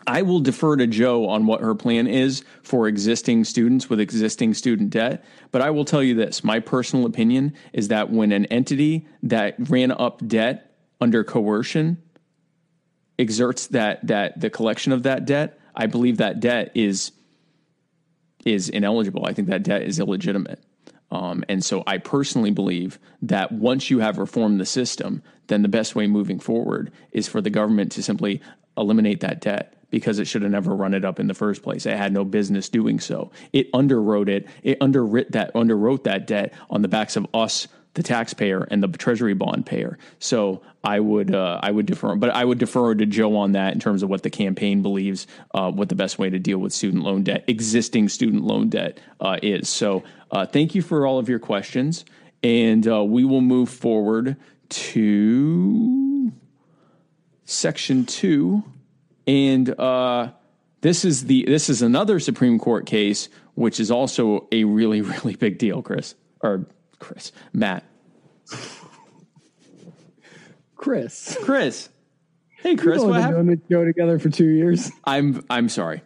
I will defer to Joe on what her plan is for existing students with existing student debt. But I will tell you this, my personal opinion is that when an entity that ran up debt under coercion exerts that that the collection of that debt, I believe that debt is is ineligible. I think that debt is illegitimate. Um, and so I personally believe that once you have reformed the system, then the best way moving forward is for the government to simply eliminate that debt, because it should have never run it up in the first place. It had no business doing so. It underwrote it. It underwrit that, underwrote that debt on the backs of us, the taxpayer, and the treasury bond payer. So I would uh, I would defer, but I would defer to Joe on that in terms of what the campaign believes, uh, what the best way to deal with student loan debt, existing student loan debt uh, is. So uh, thank you for all of your questions, and uh, we will move forward to section two, and uh, this is the this is another Supreme Court case, which is also a really really big deal, Chris or. Chris, Matt, Chris, Chris. Hey, Chris, what happened? We've been doing this show together for two years. I'm, I'm sorry.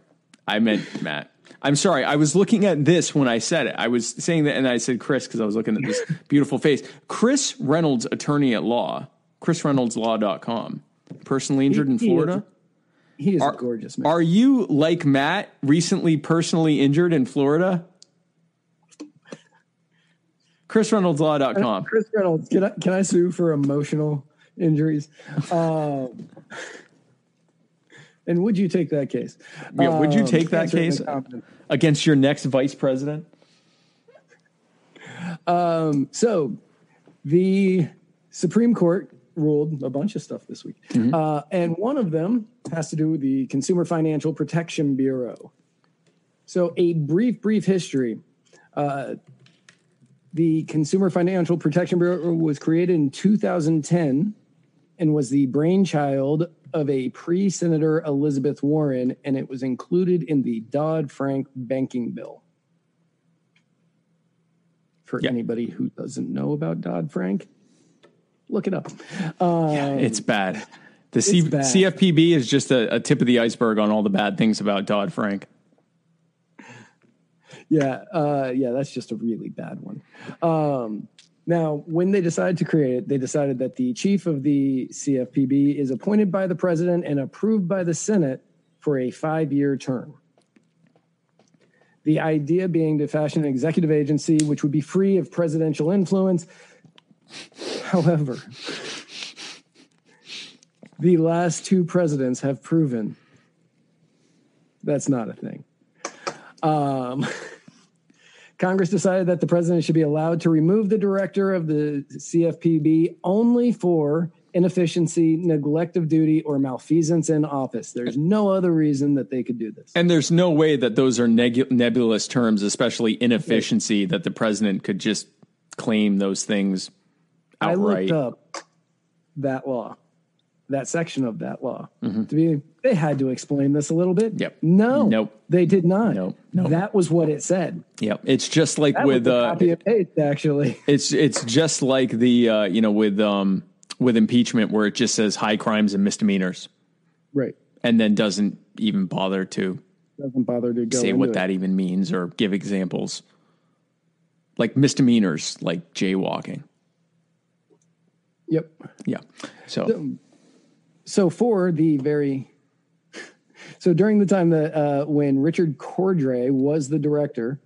I meant Matt. I'm sorry. I was looking at this when I said it. I was saying that, and I said Chris because I was looking at this beautiful face. Chris Reynolds, attorney at law, Chris Reynolds Law dot com. Personally injured he, in he Florida. Is, he is are, a gorgeous man. Are you like Matt? Recently, personally injured in Florida. Chris Reynolds Law dot com. Chris Reynolds, can I, can I sue for emotional injuries? Um, and would you take that case? Yeah, would you take um, that case against your next vice president? Um, so the Supreme Court ruled a bunch of stuff this week. Mm-hmm. Uh, and one of them has to do with the Consumer Financial Protection Bureau. So a brief, brief history. Uh, The Consumer Financial Protection Bureau was created in two thousand ten and was the brainchild of a pre-Senator Elizabeth Warren, and it was included in the Dodd-Frank banking bill. For yeah. anybody who doesn't know about Dodd-Frank, look it up. Um, yeah, it's bad. The it's C- bad. C F P B is just a, a tip of the iceberg on all the bad things about Dodd-Frank. Yeah, uh, yeah, that's just a really bad one. Um, now, when they decided to create it, they decided that the chief of the C F P B is appointed by the president and approved by the Senate for a five-year term. the idea being to fashion an executive agency which would be free of presidential influence. However, the last two presidents have proven that's not a thing. Um, Congress decided that the president should be allowed to remove the director of the C F P B only for inefficiency, neglect of duty, or malfeasance in office. There's no other reason that they could do this. And there's no way that those are neg- nebulous terms, especially inefficiency, yeah. that the president could just claim those things outright. I looked up that law, that section of that law. Mm-hmm. To be, they had to explain this a little bit. Yep. No, nope. They did not. Nope. Nope. That was what it said. Yep. It's just like that with uh, copy and paste, actually. It's it's just like the uh, you know with um. with impeachment, where it just says high crimes and misdemeanors. Right. And then doesn't even bother to doesn't bother to go say what it. that even means or give examples. Like misdemeanors, like jaywalking. Yep. Yeah. So, so, so for the very, so during the time that, uh, when Richard Cordray was the director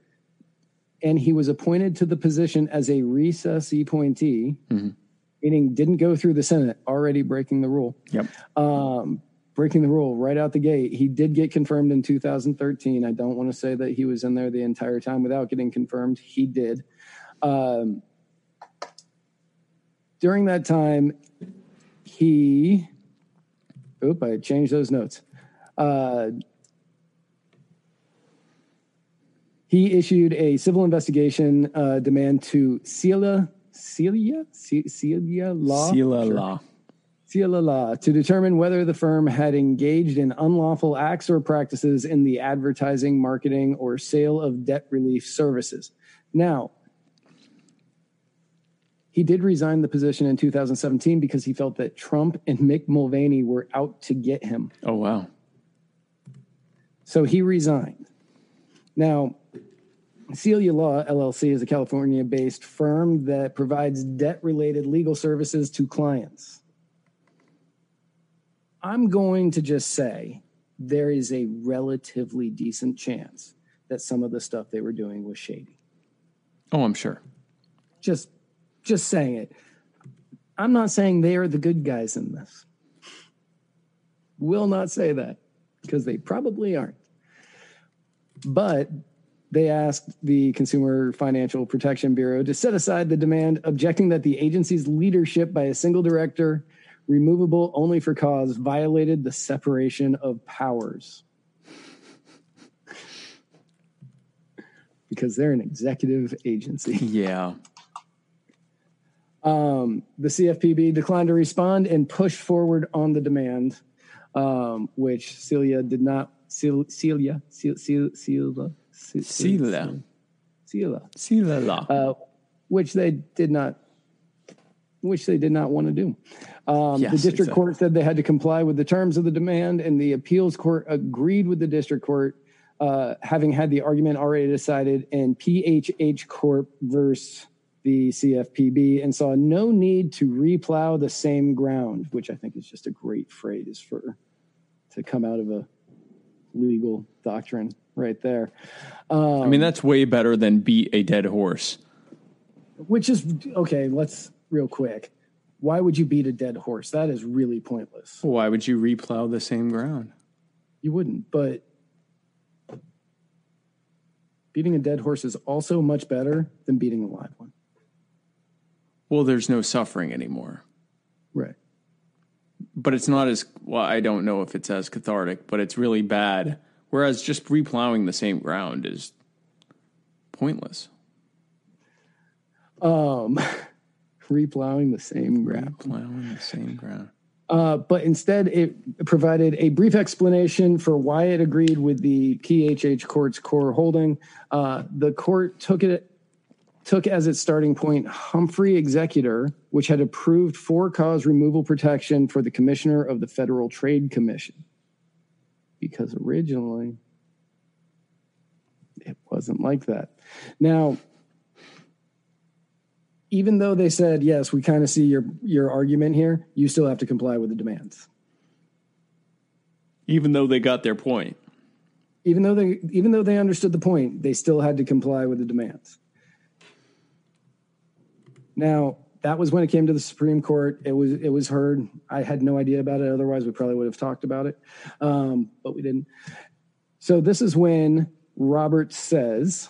and he was appointed to the position as a recess appointee, mm-hmm. meaning didn't go through the Senate, already breaking the rule. Yep. Um, breaking the rule right out the gate. He did get confirmed in two thousand thirteen. I don't want to say that he was in there the entire time without getting confirmed. He did. Um, during that time, he... Oop, I changed those notes. Uh, he issued a civil investigation uh, demand to Celia... Celia, C- Celia Law, Celia sure. Law, Celia Law, to determine whether the firm had engaged in unlawful acts or practices in the advertising, marketing, or sale of debt relief services. Now, he did resign the position in two thousand seventeen because he felt that Trump and Mick Mulvaney were out to get him. Oh, wow. So he resigned. Now, Celia Law, L L C, is a California-based firm that provides debt-related legal services to clients. I'm going to just say there is a relatively decent chance that some of the stuff they were doing was shady. Oh, I'm sure. Just, just saying it. I'm not saying they are the good guys in this. Will not say that, because they probably aren't. But... they asked the Consumer Financial Protection Bureau to set aside the demand, objecting that the agency's leadership by a single director, removable only for cause, violated the separation of powers. Because they're an executive agency. Yeah. Um, the C F P B declined to respond and pushed forward on the demand, um, which Celia did not... Celia... Celia... Celia... Celia Celia, Celia, Celia, uh, which they did not, which they did not want to do. Um, yes, the district exactly. court said they had to comply with the terms of the demand, and the appeals court agreed with the district court, uh, having had the argument already decided in P H H Corp versus the C F P B, and saw no need to replow the same ground, which I think is just a great phrase for to come out of a legal doctrine. Right there. Um, I mean, that's way better than beat a dead horse. Which is, okay, let's, real quick. Why would you beat a dead horse? That is really pointless. Why would you replow the same ground? You wouldn't, but beating a dead horse is also much better than beating a live one. Well, there's no suffering anymore. Right. But it's not as, well, I don't know if it's as cathartic, but it's really bad. Whereas just replowing the same ground is pointless. Um, replowing the same ground. Replowing the same ground. Uh, but instead, it provided a brief explanation for why it agreed with the P H H Court's core holding. Uh, the court took it took as its starting point Humphrey Executor, which had approved for-cause removal protection for the commissioner of the Federal Trade Commission. Because originally, it wasn't like that. Now, even though they said, yes, we kind of see your, your argument here, you still have to comply with the demands. Even though they got their point. even though they even though they understood the point, they still had to comply with the demands. Now, that was when it came to the Supreme Court. It was it was heard. I had no idea about it. Otherwise, we probably would have talked about it, um, but we didn't. So this is when Roberts says,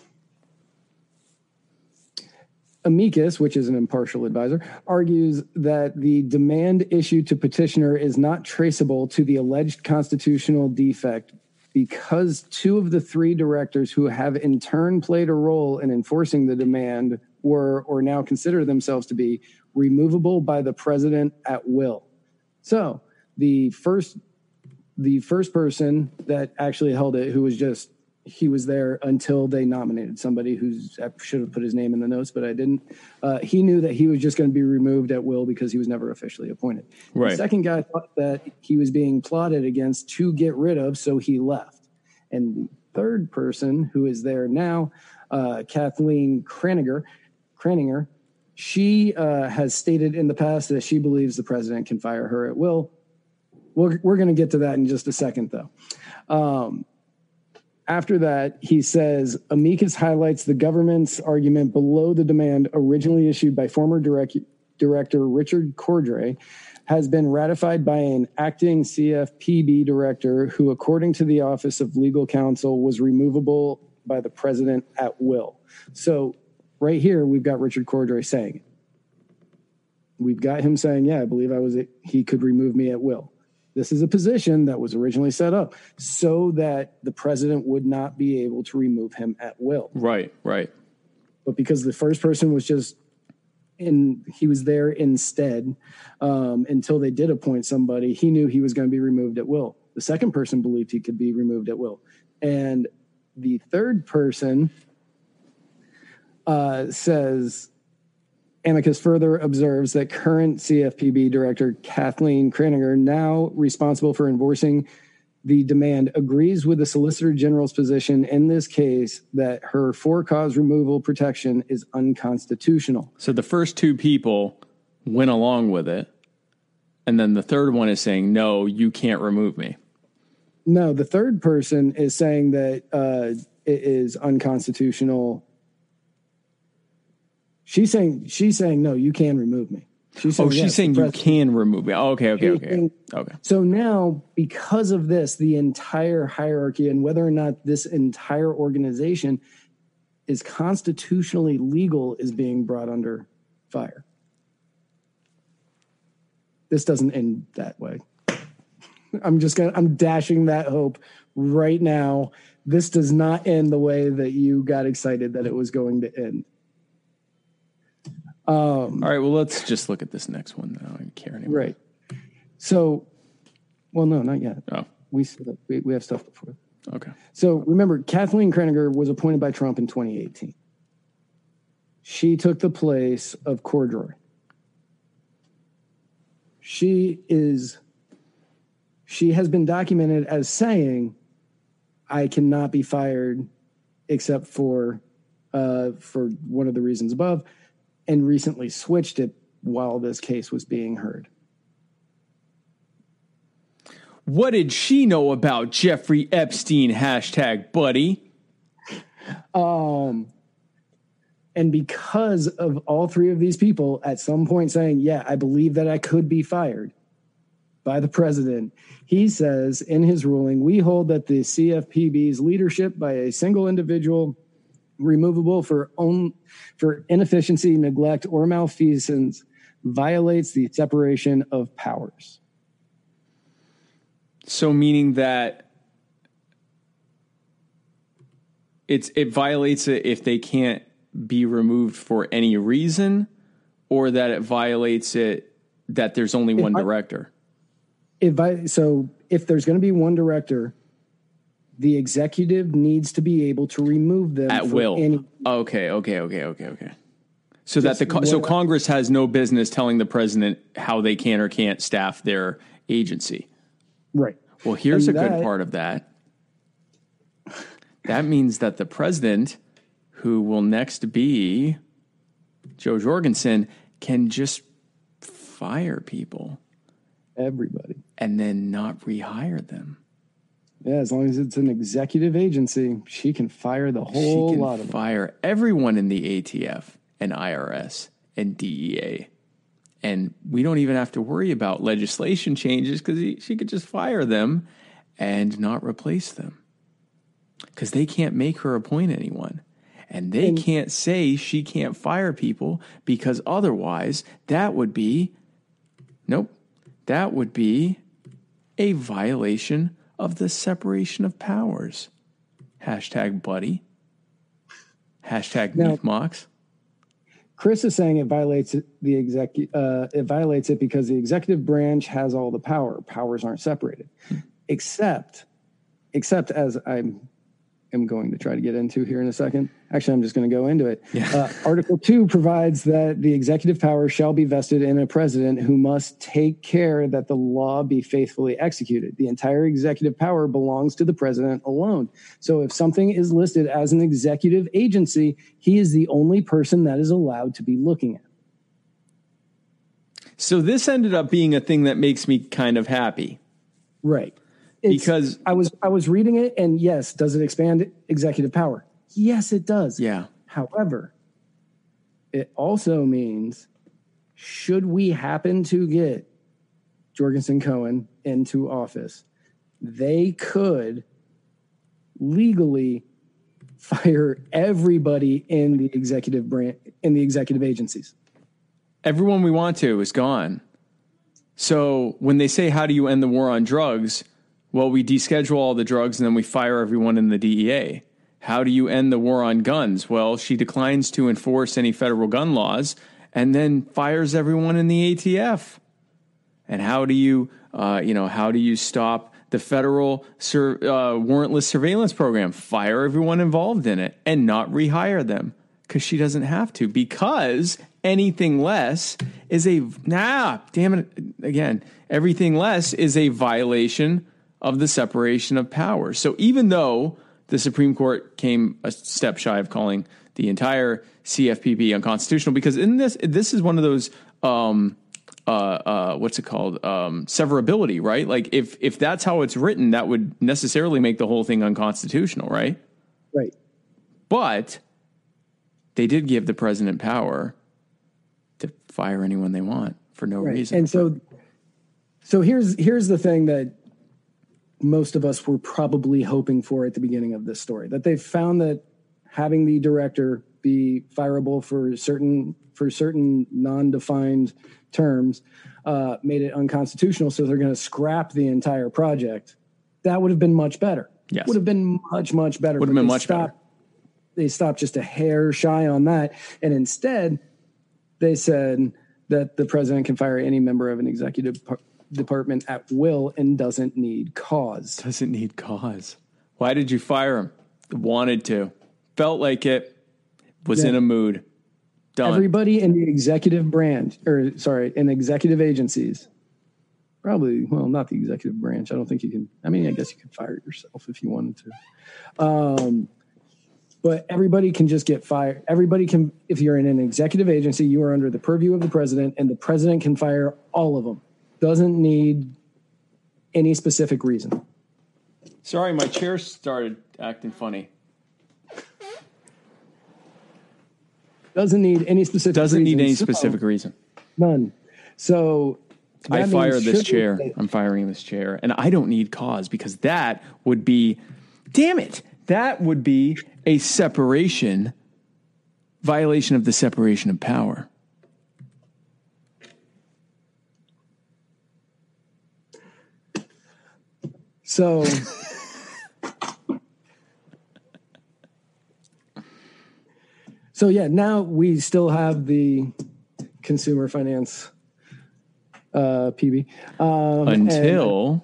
amicus, which is an impartial advisor, argues that the demand issued to petitioner is not traceable to the alleged constitutional defect because two of the three directors who have in turn played a role in enforcing the demand were, or now consider themselves to be, removable by the president at will. So the first, the first person that actually held it, who was just, he was there until they nominated somebody who's, I should have put his name in the notes, but I didn't. Uh, he knew that he was just going to be removed at will because he was never officially appointed. Right. The second guy thought that he was being plotted against to get rid of, so he left. And the third person who is there now, uh, Kathleen Kraninger, Kraninger, she uh, has stated in the past that she believes the president can fire her at will. We're, we're going to get to that in just a second, though. Um, After that, he says, amicus highlights the government's argument below the demand originally issued by former direct, director Richard Cordray has been ratified by an acting C F P B director who, according to the Office of Legal Counsel, was removable by the president at will. So right here, we've got Richard Cordray saying it. We've got him saying, yeah, I believe I was it. He could remove me at will. This is a position that was originally set up so that the president would not be able to remove him at will. Right, right. But because the first person was just in, he was there instead um, until they did appoint somebody, he knew he was going to be removed at will. The second person believed he could be removed at will. And the third person uh, says, amicus further observes that current C F P B director Kathleen Kraninger, now responsible for enforcing the demand, agrees with the Solicitor General's position in this case that her for-cause removal protection is unconstitutional. So the first two people went along with it, and then the third one is saying, no, you can't remove me. No, the third person is saying that uh, it is unconstitutional. She's saying, she's saying, no, you can remove me. She's saying, oh, she's yes, saying you can remove me. Oh, okay, okay, okay, okay. So now, because of this, the entire hierarchy and whether or not this entire organization is constitutionally legal is being brought under fire. This doesn't end that way. I'm just going to, I'm dashing that hope right now. This does not end the way that you got excited that it was going to end. Um, All right, well, let's just look at this next one. I don't care anymore. Right. So, well, no, not yet. Oh. We, we, we have stuff before. Okay. So, remember, Kathleen Kraninger was appointed by Trump in twenty eighteen. She took the place of Cordray. She is, she has been documented as saying, I cannot be fired except for, uh, for one of the reasons above, and recently switched it while this case was being heard. What did she know about Jeffrey Epstein, hashtag buddy? Um, and because of all three of these people at some point saying, yeah, I believe that I could be fired by the president, he says in his ruling, we hold that the C F P B's leadership by a single individual removable for own, for inefficiency, neglect, or malfeasance violates the separation of powers. So meaning that it's it violates it if they can't be removed for any reason, or that it violates it that there's only it one vi- director. It, so if there's going to be one director, the executive needs to be able to remove them at will. Any- okay, okay, okay, okay, okay. So Just that the con- so Congress has no business telling the president how they can or can't staff their agency. Right. Well, here's and a that- good part of that. That means that the president, who will next be Joe Jorgensen, can just fire people, everybody, and then not rehire them. Yeah, as long as it's an executive agency, she can fire the whole lot of them. She can fire everyone in the A T F and I R S and D E A. And we don't even have to worry about legislation changes because she could just fire them and not replace them. Because they can't make her appoint anyone. And they and, can't say she can't fire people because otherwise that would be, nope, that would be a violation of the separation of powers. Hashtag buddy. Hashtag meatmocks. Chris is saying it violates the exec, uh, it violates it because the executive branch has all the power. Powers aren't separated. Except, except as I'm am going to try to get into here in a second. Actually, I'm just going to go into it. Yeah. Uh, Article two provides that the executive power shall be vested in a president who must take care that the law be faithfully executed. The entire executive power belongs to the president alone. So if something is listed as an executive agency, he is the only person that is allowed to be looking at. So this ended up being a thing that makes me kind of happy. Right. It's, because I was I was reading it, and yes, does it expand executive power? Yes, it does. Yeah. However, it also means, should we happen to get Jorgensen-Cohen into office, they could legally fire everybody in the executive branch, in the executive agencies. Everyone we want to is gone. So when they say, how do you end the war on drugs? Well, we deschedule all the drugs and then we fire everyone in the D E A. How do you end the war on guns? Well, she declines to enforce any federal gun laws and then fires everyone in the A T F. And how do you, uh, you know, how do you stop the federal sur- uh, warrantless surveillance program? Fire everyone involved in it and not rehire them because she doesn't have to, because anything less is a, nah, damn it. Again, everything less is a violation of the separation of powers. So even though the Supreme Court came a step shy of calling the entire C F P B unconstitutional, because in this, this is one of those, um, uh, uh, what's it called? Um, severability, right? Like if, if that's how it's written, that would necessarily make the whole thing unconstitutional, right? Right. But they did give the president power to fire anyone they want for no right. reason. And so, so here's, here's the thing that most of us were probably hoping for at the beginning of this story, that they found that having the director be fireable for certain for certain non-defined terms uh, made it unconstitutional, so they're going to scrap the entire project. That would have been much better. Yes. Would have been much, much better. Would have been much stopped, better. They stopped just a hair shy on that, and instead they said that the president can fire any member of an executive par- department at will and doesn't need cause. Doesn't need cause. Why did you fire him? Wanted to. Felt like it. Was yeah. in a mood. Done. Everybody in the executive branch, or sorry, in executive agencies. Probably, well, not the executive branch. I don't think you can. I mean, I guess you could fire yourself if you wanted to. Um, but everybody can just get fired. Everybody can, if you're in an executive agency, you are under the purview of the president, and the president can fire all of them. Doesn't need any specific reason. Sorry, my chair started acting funny. Doesn't need any specific Doesn't reason. Doesn't need any so, specific reason. None. So I fire this chair. They- I'm firing this chair. And I don't need cause, because that would be, damn it, that would be a separation, violation of the separation of power. So so yeah, now we still have the consumer finance uh, P B. Um, Until and,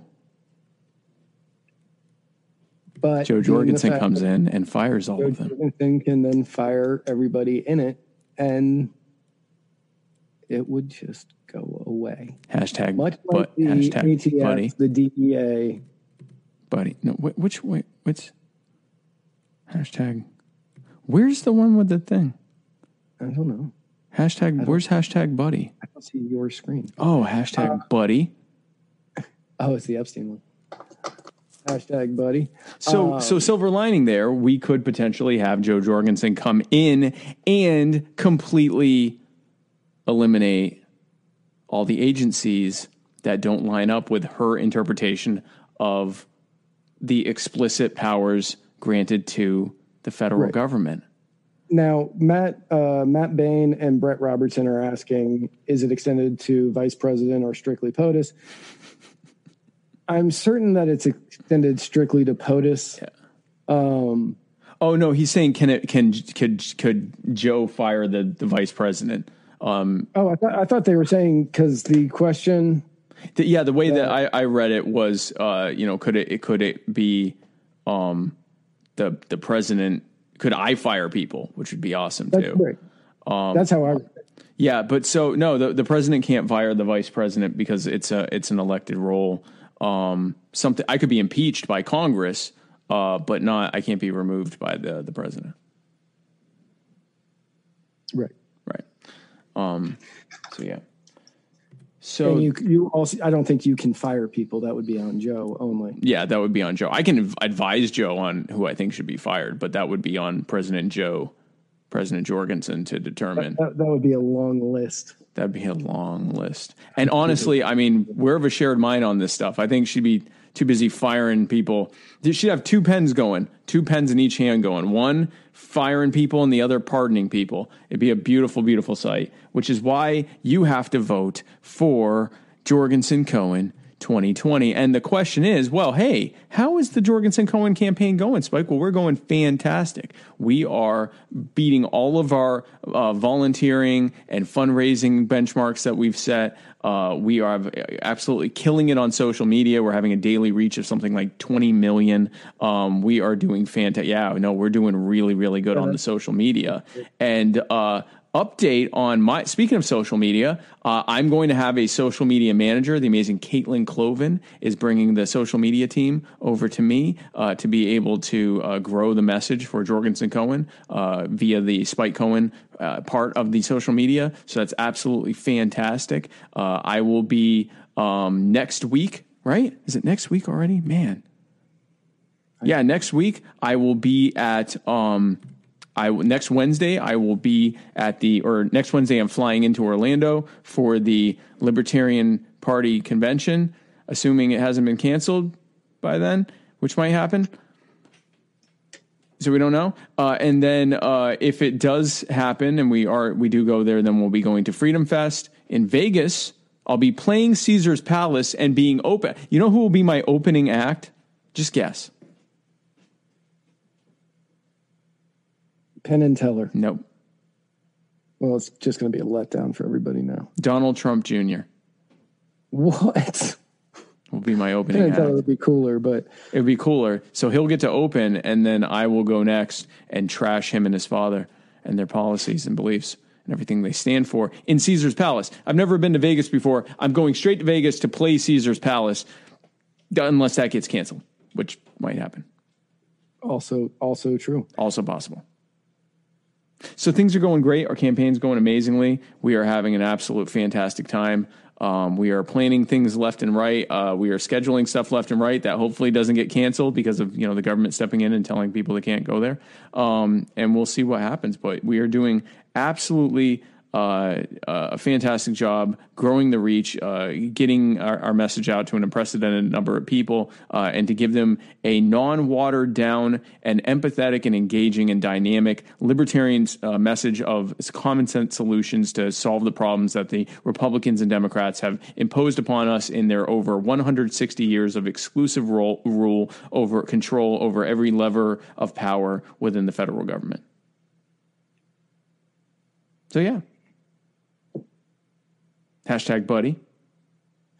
but Joe Jorgensen comes in and fires all Joe of them. Joe Jorgensen can then fire everybody in it, and it would just go away. Hashtag Much but, like the hashtag A T F, buddy. The D E A. Buddy, no, which, wait, which, hashtag, where's the one with the thing? I don't know. Hashtag, don't, where's hashtag buddy? I don't see your screen. Oh, hashtag uh, buddy. Oh, it's the Epstein one. Hashtag buddy. So, um, so silver lining there, we could potentially have Joe Jorgensen come in and completely eliminate all the agencies that don't line up with her interpretation of the explicit powers granted to the federal right. government. Now, Matt, uh, Matt Bain and Brett Robertson are asking, is it extended to vice president or strictly POTUS? I'm certain that it's extended strictly to POTUS. Yeah. Um, oh, no, he's saying, can it, can, could, could Joe fire the, the vice president? Um, oh, I, th- I thought they were saying, because the question. The, yeah, the way that, that I, I read it was, uh, you know, could it, it could it be um, the the president? Could I fire people, which would be awesome that's too. Great. Um, that's how I read it. Yeah, but so no, the, the president can't fire the vice president because it's a it's an elected role. Um, something I could be impeached by Congress, uh, but not I can't be removed by the the president. Right. Right. Um, so yeah. So and you, you also, I don't think you can fire people. That would be on Joe only. Yeah, that would be on Joe. I can advise Joe on who I think should be fired, but that would be on President Joe, President Jorgensen to determine. That, that, that would be a long list. That'd be a long list. And honestly, I mean, we're of a shared mind on this stuff. I think she'd be too busy firing people. She'd have two pens going, two pens in each hand going. One firing people and the other pardoning people. It'd be a beautiful, beautiful sight, which is why you have to vote for Jorgensen-Cohen twenty twenty. And the question is, well, hey, how is the Jorgensen-Cohen campaign going, Spike? Well, we're going fantastic. We are beating all of our uh, volunteering and fundraising benchmarks that we've set. Uh, we are absolutely killing it on social media. We're having a daily reach of something like twenty million. Um, we are doing fantastic. Yeah, no, we're doing really, really good uh-huh. on the social media. And uh, update on my, speaking of social media, uh, I'm going to have a social media manager. The amazing Caitlin Cloven is bringing the social media team over to me uh, to be able to uh, grow the message for Jorgensen-Cohen uh, via the Spike Cohen Uh, part of the social media. So that's absolutely fantastic. Uh, I will be um, next week, right? Is it next week already? Man. Yeah. Next week I will be at, um, I next Wednesday, I will be at the, or next Wednesday I'm flying into Orlando for the Libertarian Party convention, assuming it hasn't been canceled by then, which might happen. So we don't know. Uh, and then uh, if it does happen and we are we do go there, then we'll be going to Freedom Fest in Vegas. I'll be playing Caesar's Palace and being open. You know who will be my opening act? Just guess. Penn and Teller. Nope. Well, it's just going to be a letdown for everybody now. Donald Trump Junior What? Will be my opening act. I thought it would be cooler, but it would be cooler. So he'll get to open, and then I will go next and trash him and his father and their policies and beliefs and everything they stand for in Caesar's Palace. I've never been to Vegas before. I'm going straight to Vegas to play Caesar's Palace, unless that gets canceled, which might happen. Also, also true. Also possible. So things are going great. Our campaign's going amazingly. We are having an absolute fantastic time. Um, we are planning things left and right. Uh, we are scheduling stuff left and right that hopefully doesn't get canceled because of, you know, the government stepping in and telling people they can't go there. Um, and we'll see what happens. But we are doing absolutely uh, a fantastic job growing the reach, uh, getting our, our message out to an unprecedented number of people, uh, and to give them a non-watered down and empathetic and engaging and dynamic libertarian uh, message of common sense solutions to solve the problems that the Republicans and Democrats have imposed upon us in their over one hundred sixty years of exclusive role, rule over control over every lever of power within the federal government. So, yeah. Hashtag buddy.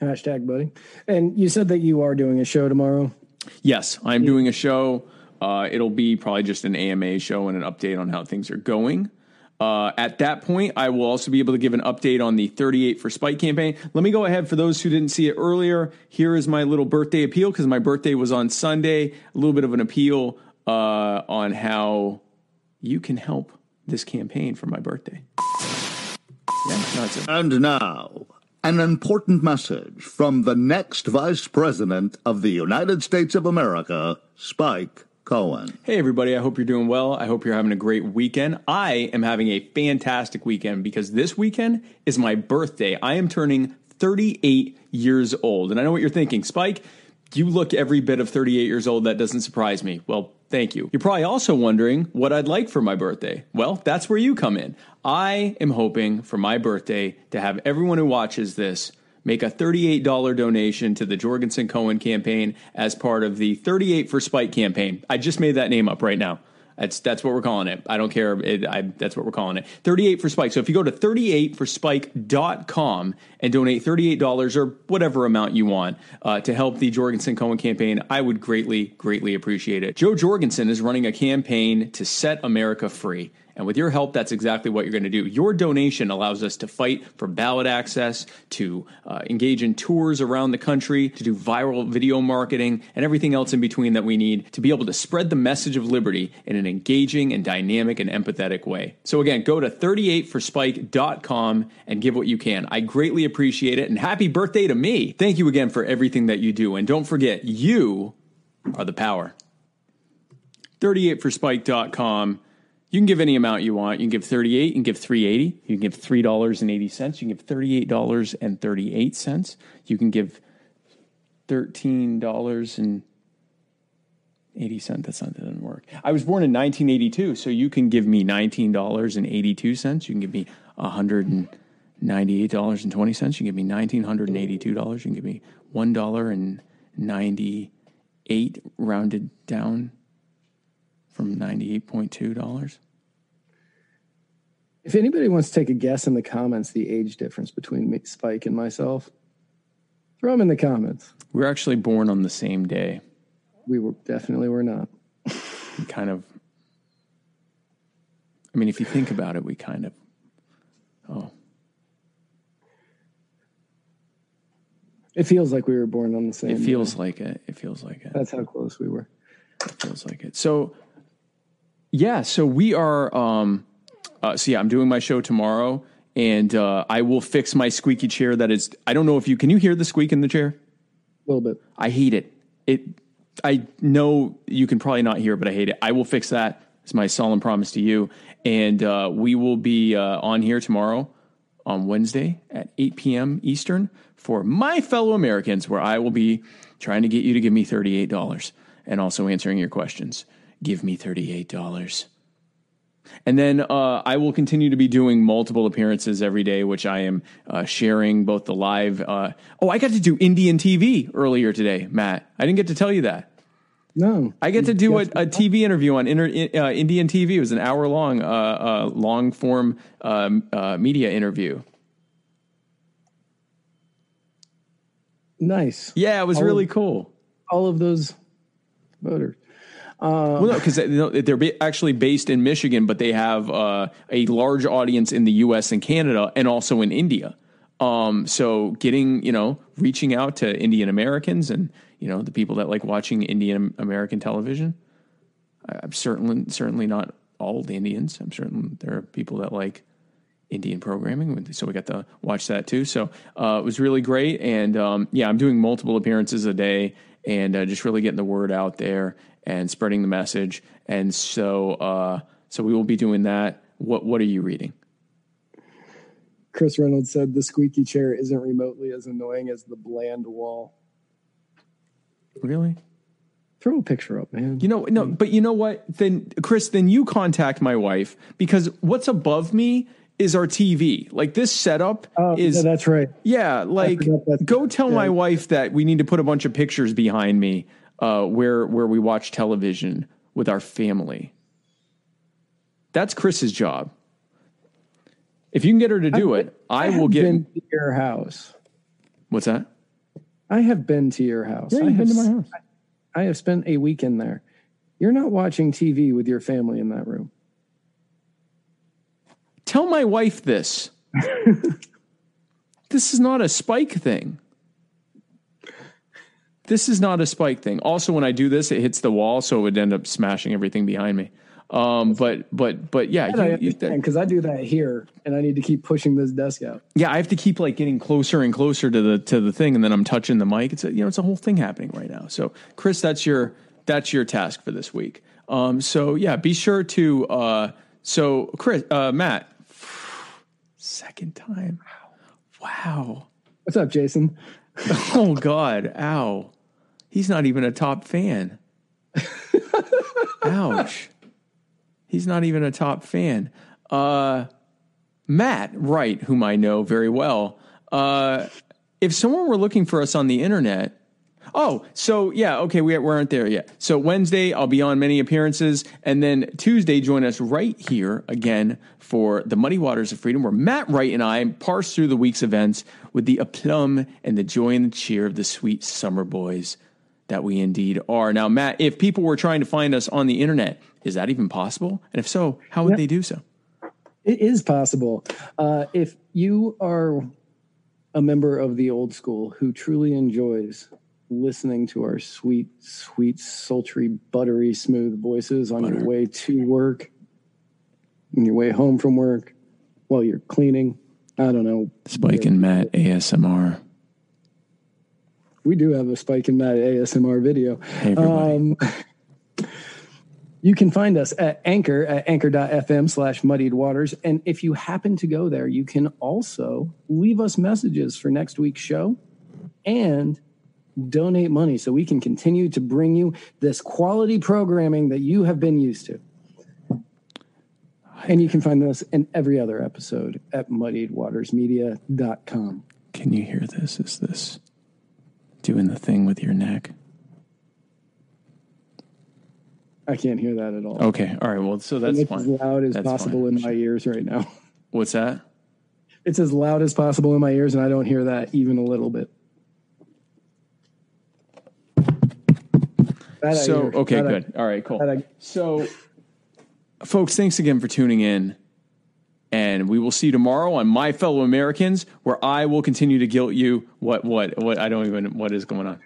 Hashtag buddy. And you said that you are doing a show tomorrow. Yes, I'm yeah. doing a show. Uh, it'll be probably just an A M A show and an update on how things are going. Uh, at that point, I will also be able to give an update on the thirty-eight for Spike campaign. Let me go ahead. For those who didn't see it earlier, here is my little birthday appeal because my birthday was on Sunday. A little bit of an appeal uh, on how you can help this campaign for my birthday. Yeah, no, and now, An important message from the next Vice President of the United States of America, Spike Cohen. Hey, everybody. I hope you're doing well. I hope you're having a great weekend. I am having a fantastic weekend because this weekend is my birthday. I am turning thirty-eight years old. And I know what you're thinking. Spike, you look every bit of thirty-eight years old. That doesn't surprise me. Well, thank you. You're probably also wondering what I'd like for my birthday. Well, that's where you come in. I am hoping for my birthday to have everyone who watches this make a thirty-eight dollars donation to the Jorgensen-Cohen campaign as part of the thirty-eight for Spike campaign. I just made that name up right now. That's that's what we're calling it. I don't care. It, I, that's what we're calling it. thirty-eight for Spike. So if you go to thirty-eight for spike dot com and donate thirty-eight dollars or whatever amount you want uh, to help the Jorgensen-Cohen campaign, I would greatly, greatly appreciate it. Joe Jorgensen is running a campaign to set America free. And with your help, that's exactly what you're going to do. Your donation allows us to fight for ballot access, to uh, engage in tours around the country, to do viral video marketing, and everything else in between that we need to be able to spread the message of liberty in an engaging and dynamic and empathetic way. So again, go to thirty-eight for spike dot com and give what you can. I greatly appreciate it, and happy birthday to me. Thank you again for everything that you do. And don't forget, you are the power. thirty-eight for spike dot com. You can give any amount you want. You can give thirty-eight, you can give three dollars and eighty cents, you can give three dollars and eighty cents, you can give thirty-eight dollars and thirty-eight cents, you can give thirteen dollars and eighty cents. That's not, that doesn't work. I was born in nineteen eighty-two, so you can give me nineteen dollars and eighty-two cents, you can give me one hundred ninety-eight dollars and twenty cents, you can give me one thousand nine hundred eighty-two dollars, you can give me one dollar and ninety-eight cents rounded down from ninety-eight point two dollars. If anybody wants to take a guess in the comments, the age difference between me, Spike, and myself, throw them in the comments. We were actually born on the same day. We were definitely were not. We kind of, I mean, if you think about it, we kind of, oh. It feels like we were born on the same day. It feels day. like it. It feels like it. That's how close we were. It feels like it. So, yeah, so we are, um, uh, so yeah, I'm doing my show tomorrow, and uh, I will fix my squeaky chair that is, I don't know if you, can you hear the squeak in the chair? A little bit. I hate it. It. I know you can probably not hear it, but I hate it. I will fix that. It's my solemn promise to you. And uh, we will be uh, on here tomorrow on Wednesday at eight p.m. Eastern for My Fellow Americans, where I will be trying to get you to give me thirty-eight dollars and also answering your questions. Give me thirty-eight dollars. And then uh, I will continue to be doing multiple appearances every day, which I am uh, sharing both the live. Uh, oh, I got to do Indian T V earlier today, Matt. I didn't get to tell you that. No. I get to do a, a T V interview on inter, uh, Indian T V. It was an hour long, uh, uh, long form um, uh, media interview. Nice. Yeah, it was all really of, cool. All of those voters. Um, well, no, because you know, they're ba- actually based in Michigan, but they have uh, a large audience in the U S and Canada and also in India. Um, so getting, you know, reaching out to Indian Americans and, you know, the people that like watching Indian American television. I'm certainly, certainly not all the Indians. I'm certain there are people that like Indian programming. So we got to watch that too. So uh, it was really great. And um, yeah, I'm doing multiple appearances a day and uh, just really getting the word out there and spreading the message. And so uh, so we will be doing that. What What are you reading? Chris Reynolds said, the squeaky chair isn't remotely as annoying as the bland wall. Really? Throw a picture up, man. You know, no, but you know what? Then, Chris, then you contact my wife, because what's above me is our T V. Like this setup oh, is... Yeah, that's right. Yeah, like go tell yeah. my wife that we need to put a bunch of pictures behind me Uh, where where we watch television with our family. That's Chris's job. If you can get her to do I, it, I, I will get been to your house. What's that? I have been to your house. Yeah, you've been to my house. I, I have spent a weekend there. You're not watching T V with your family in that room. Tell my wife this. This is not a Spike thing. This is not a Spike thing. Also, when I do this, it hits the wall, so it would end up smashing everything behind me. Um, but, but, but yeah, because I, I do that here and I need to keep pushing this desk out. Yeah. I have to keep like getting closer and closer to the, to the thing. And then I'm touching the mic. It's a, you know, it's a whole thing happening right now. So Chris, that's your, that's your task for this week. Um, so yeah, be sure to, uh, so Chris, uh, Matt, second time. Wow. What's up, Jason? Oh God. Ow. He's not even a top fan. Ouch. He's not even a top fan. Uh, Matt Wright, whom I know very well. Uh, if someone were looking for us on the internet, oh, so yeah, okay, we weren't there yet. So Wednesday, I'll be on many appearances, and then Tuesday, join us right here again for the Muddy Waters of Freedom, where Matt Wright and I parse through the week's events with the aplomb and the joy and the cheer of the sweet summer boys that we indeed are. Now, Matt, if people were trying to find us on the internet, is that even possible? And if so, how would yep. they do so? It is possible. Uh, if you are a member of the old school who truly enjoys listening to our sweet, sweet, sultry, buttery, smooth voices on Butter. your way to work, on your way home from work, while you're cleaning, I don't know. Spike and Matt A S M R. We do have a Spike and Matt A S M R video. Hey, everybody. Um, you can find us at Anchor, at anchor.fm slash muddied waters. And if you happen to go there, you can also leave us messages for next week's show and donate money so we can continue to bring you this quality programming that you have been used to. And you can find us in every other episode at muddied waters media dot com. Can you hear this? Is this doing the thing with your neck? I can't hear that at all. Okay. All right. Well, so that's fine. As loud as that's possible fine. in my ears right now. What's that? It's as loud as possible in my ears, and I don't hear that even a little bit. That so, okay, that good. I, all right, cool. I, so, folks, thanks again for tuning in. And we will see you tomorrow on My Fellow Americans, where I will continue to guilt you. What, what, what? I don't even, what is going on?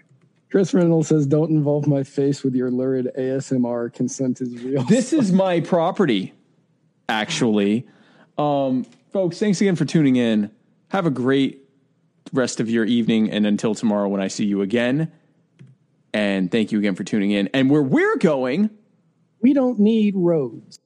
Chris Reynolds says, don't involve my face with your lurid A S M R. Consent is real. This is my property, actually. Um, folks, thanks again for tuning in. Have a great rest of your evening. And until tomorrow when I see you again. And thank you again for tuning in. And where we're going, we don't need roads.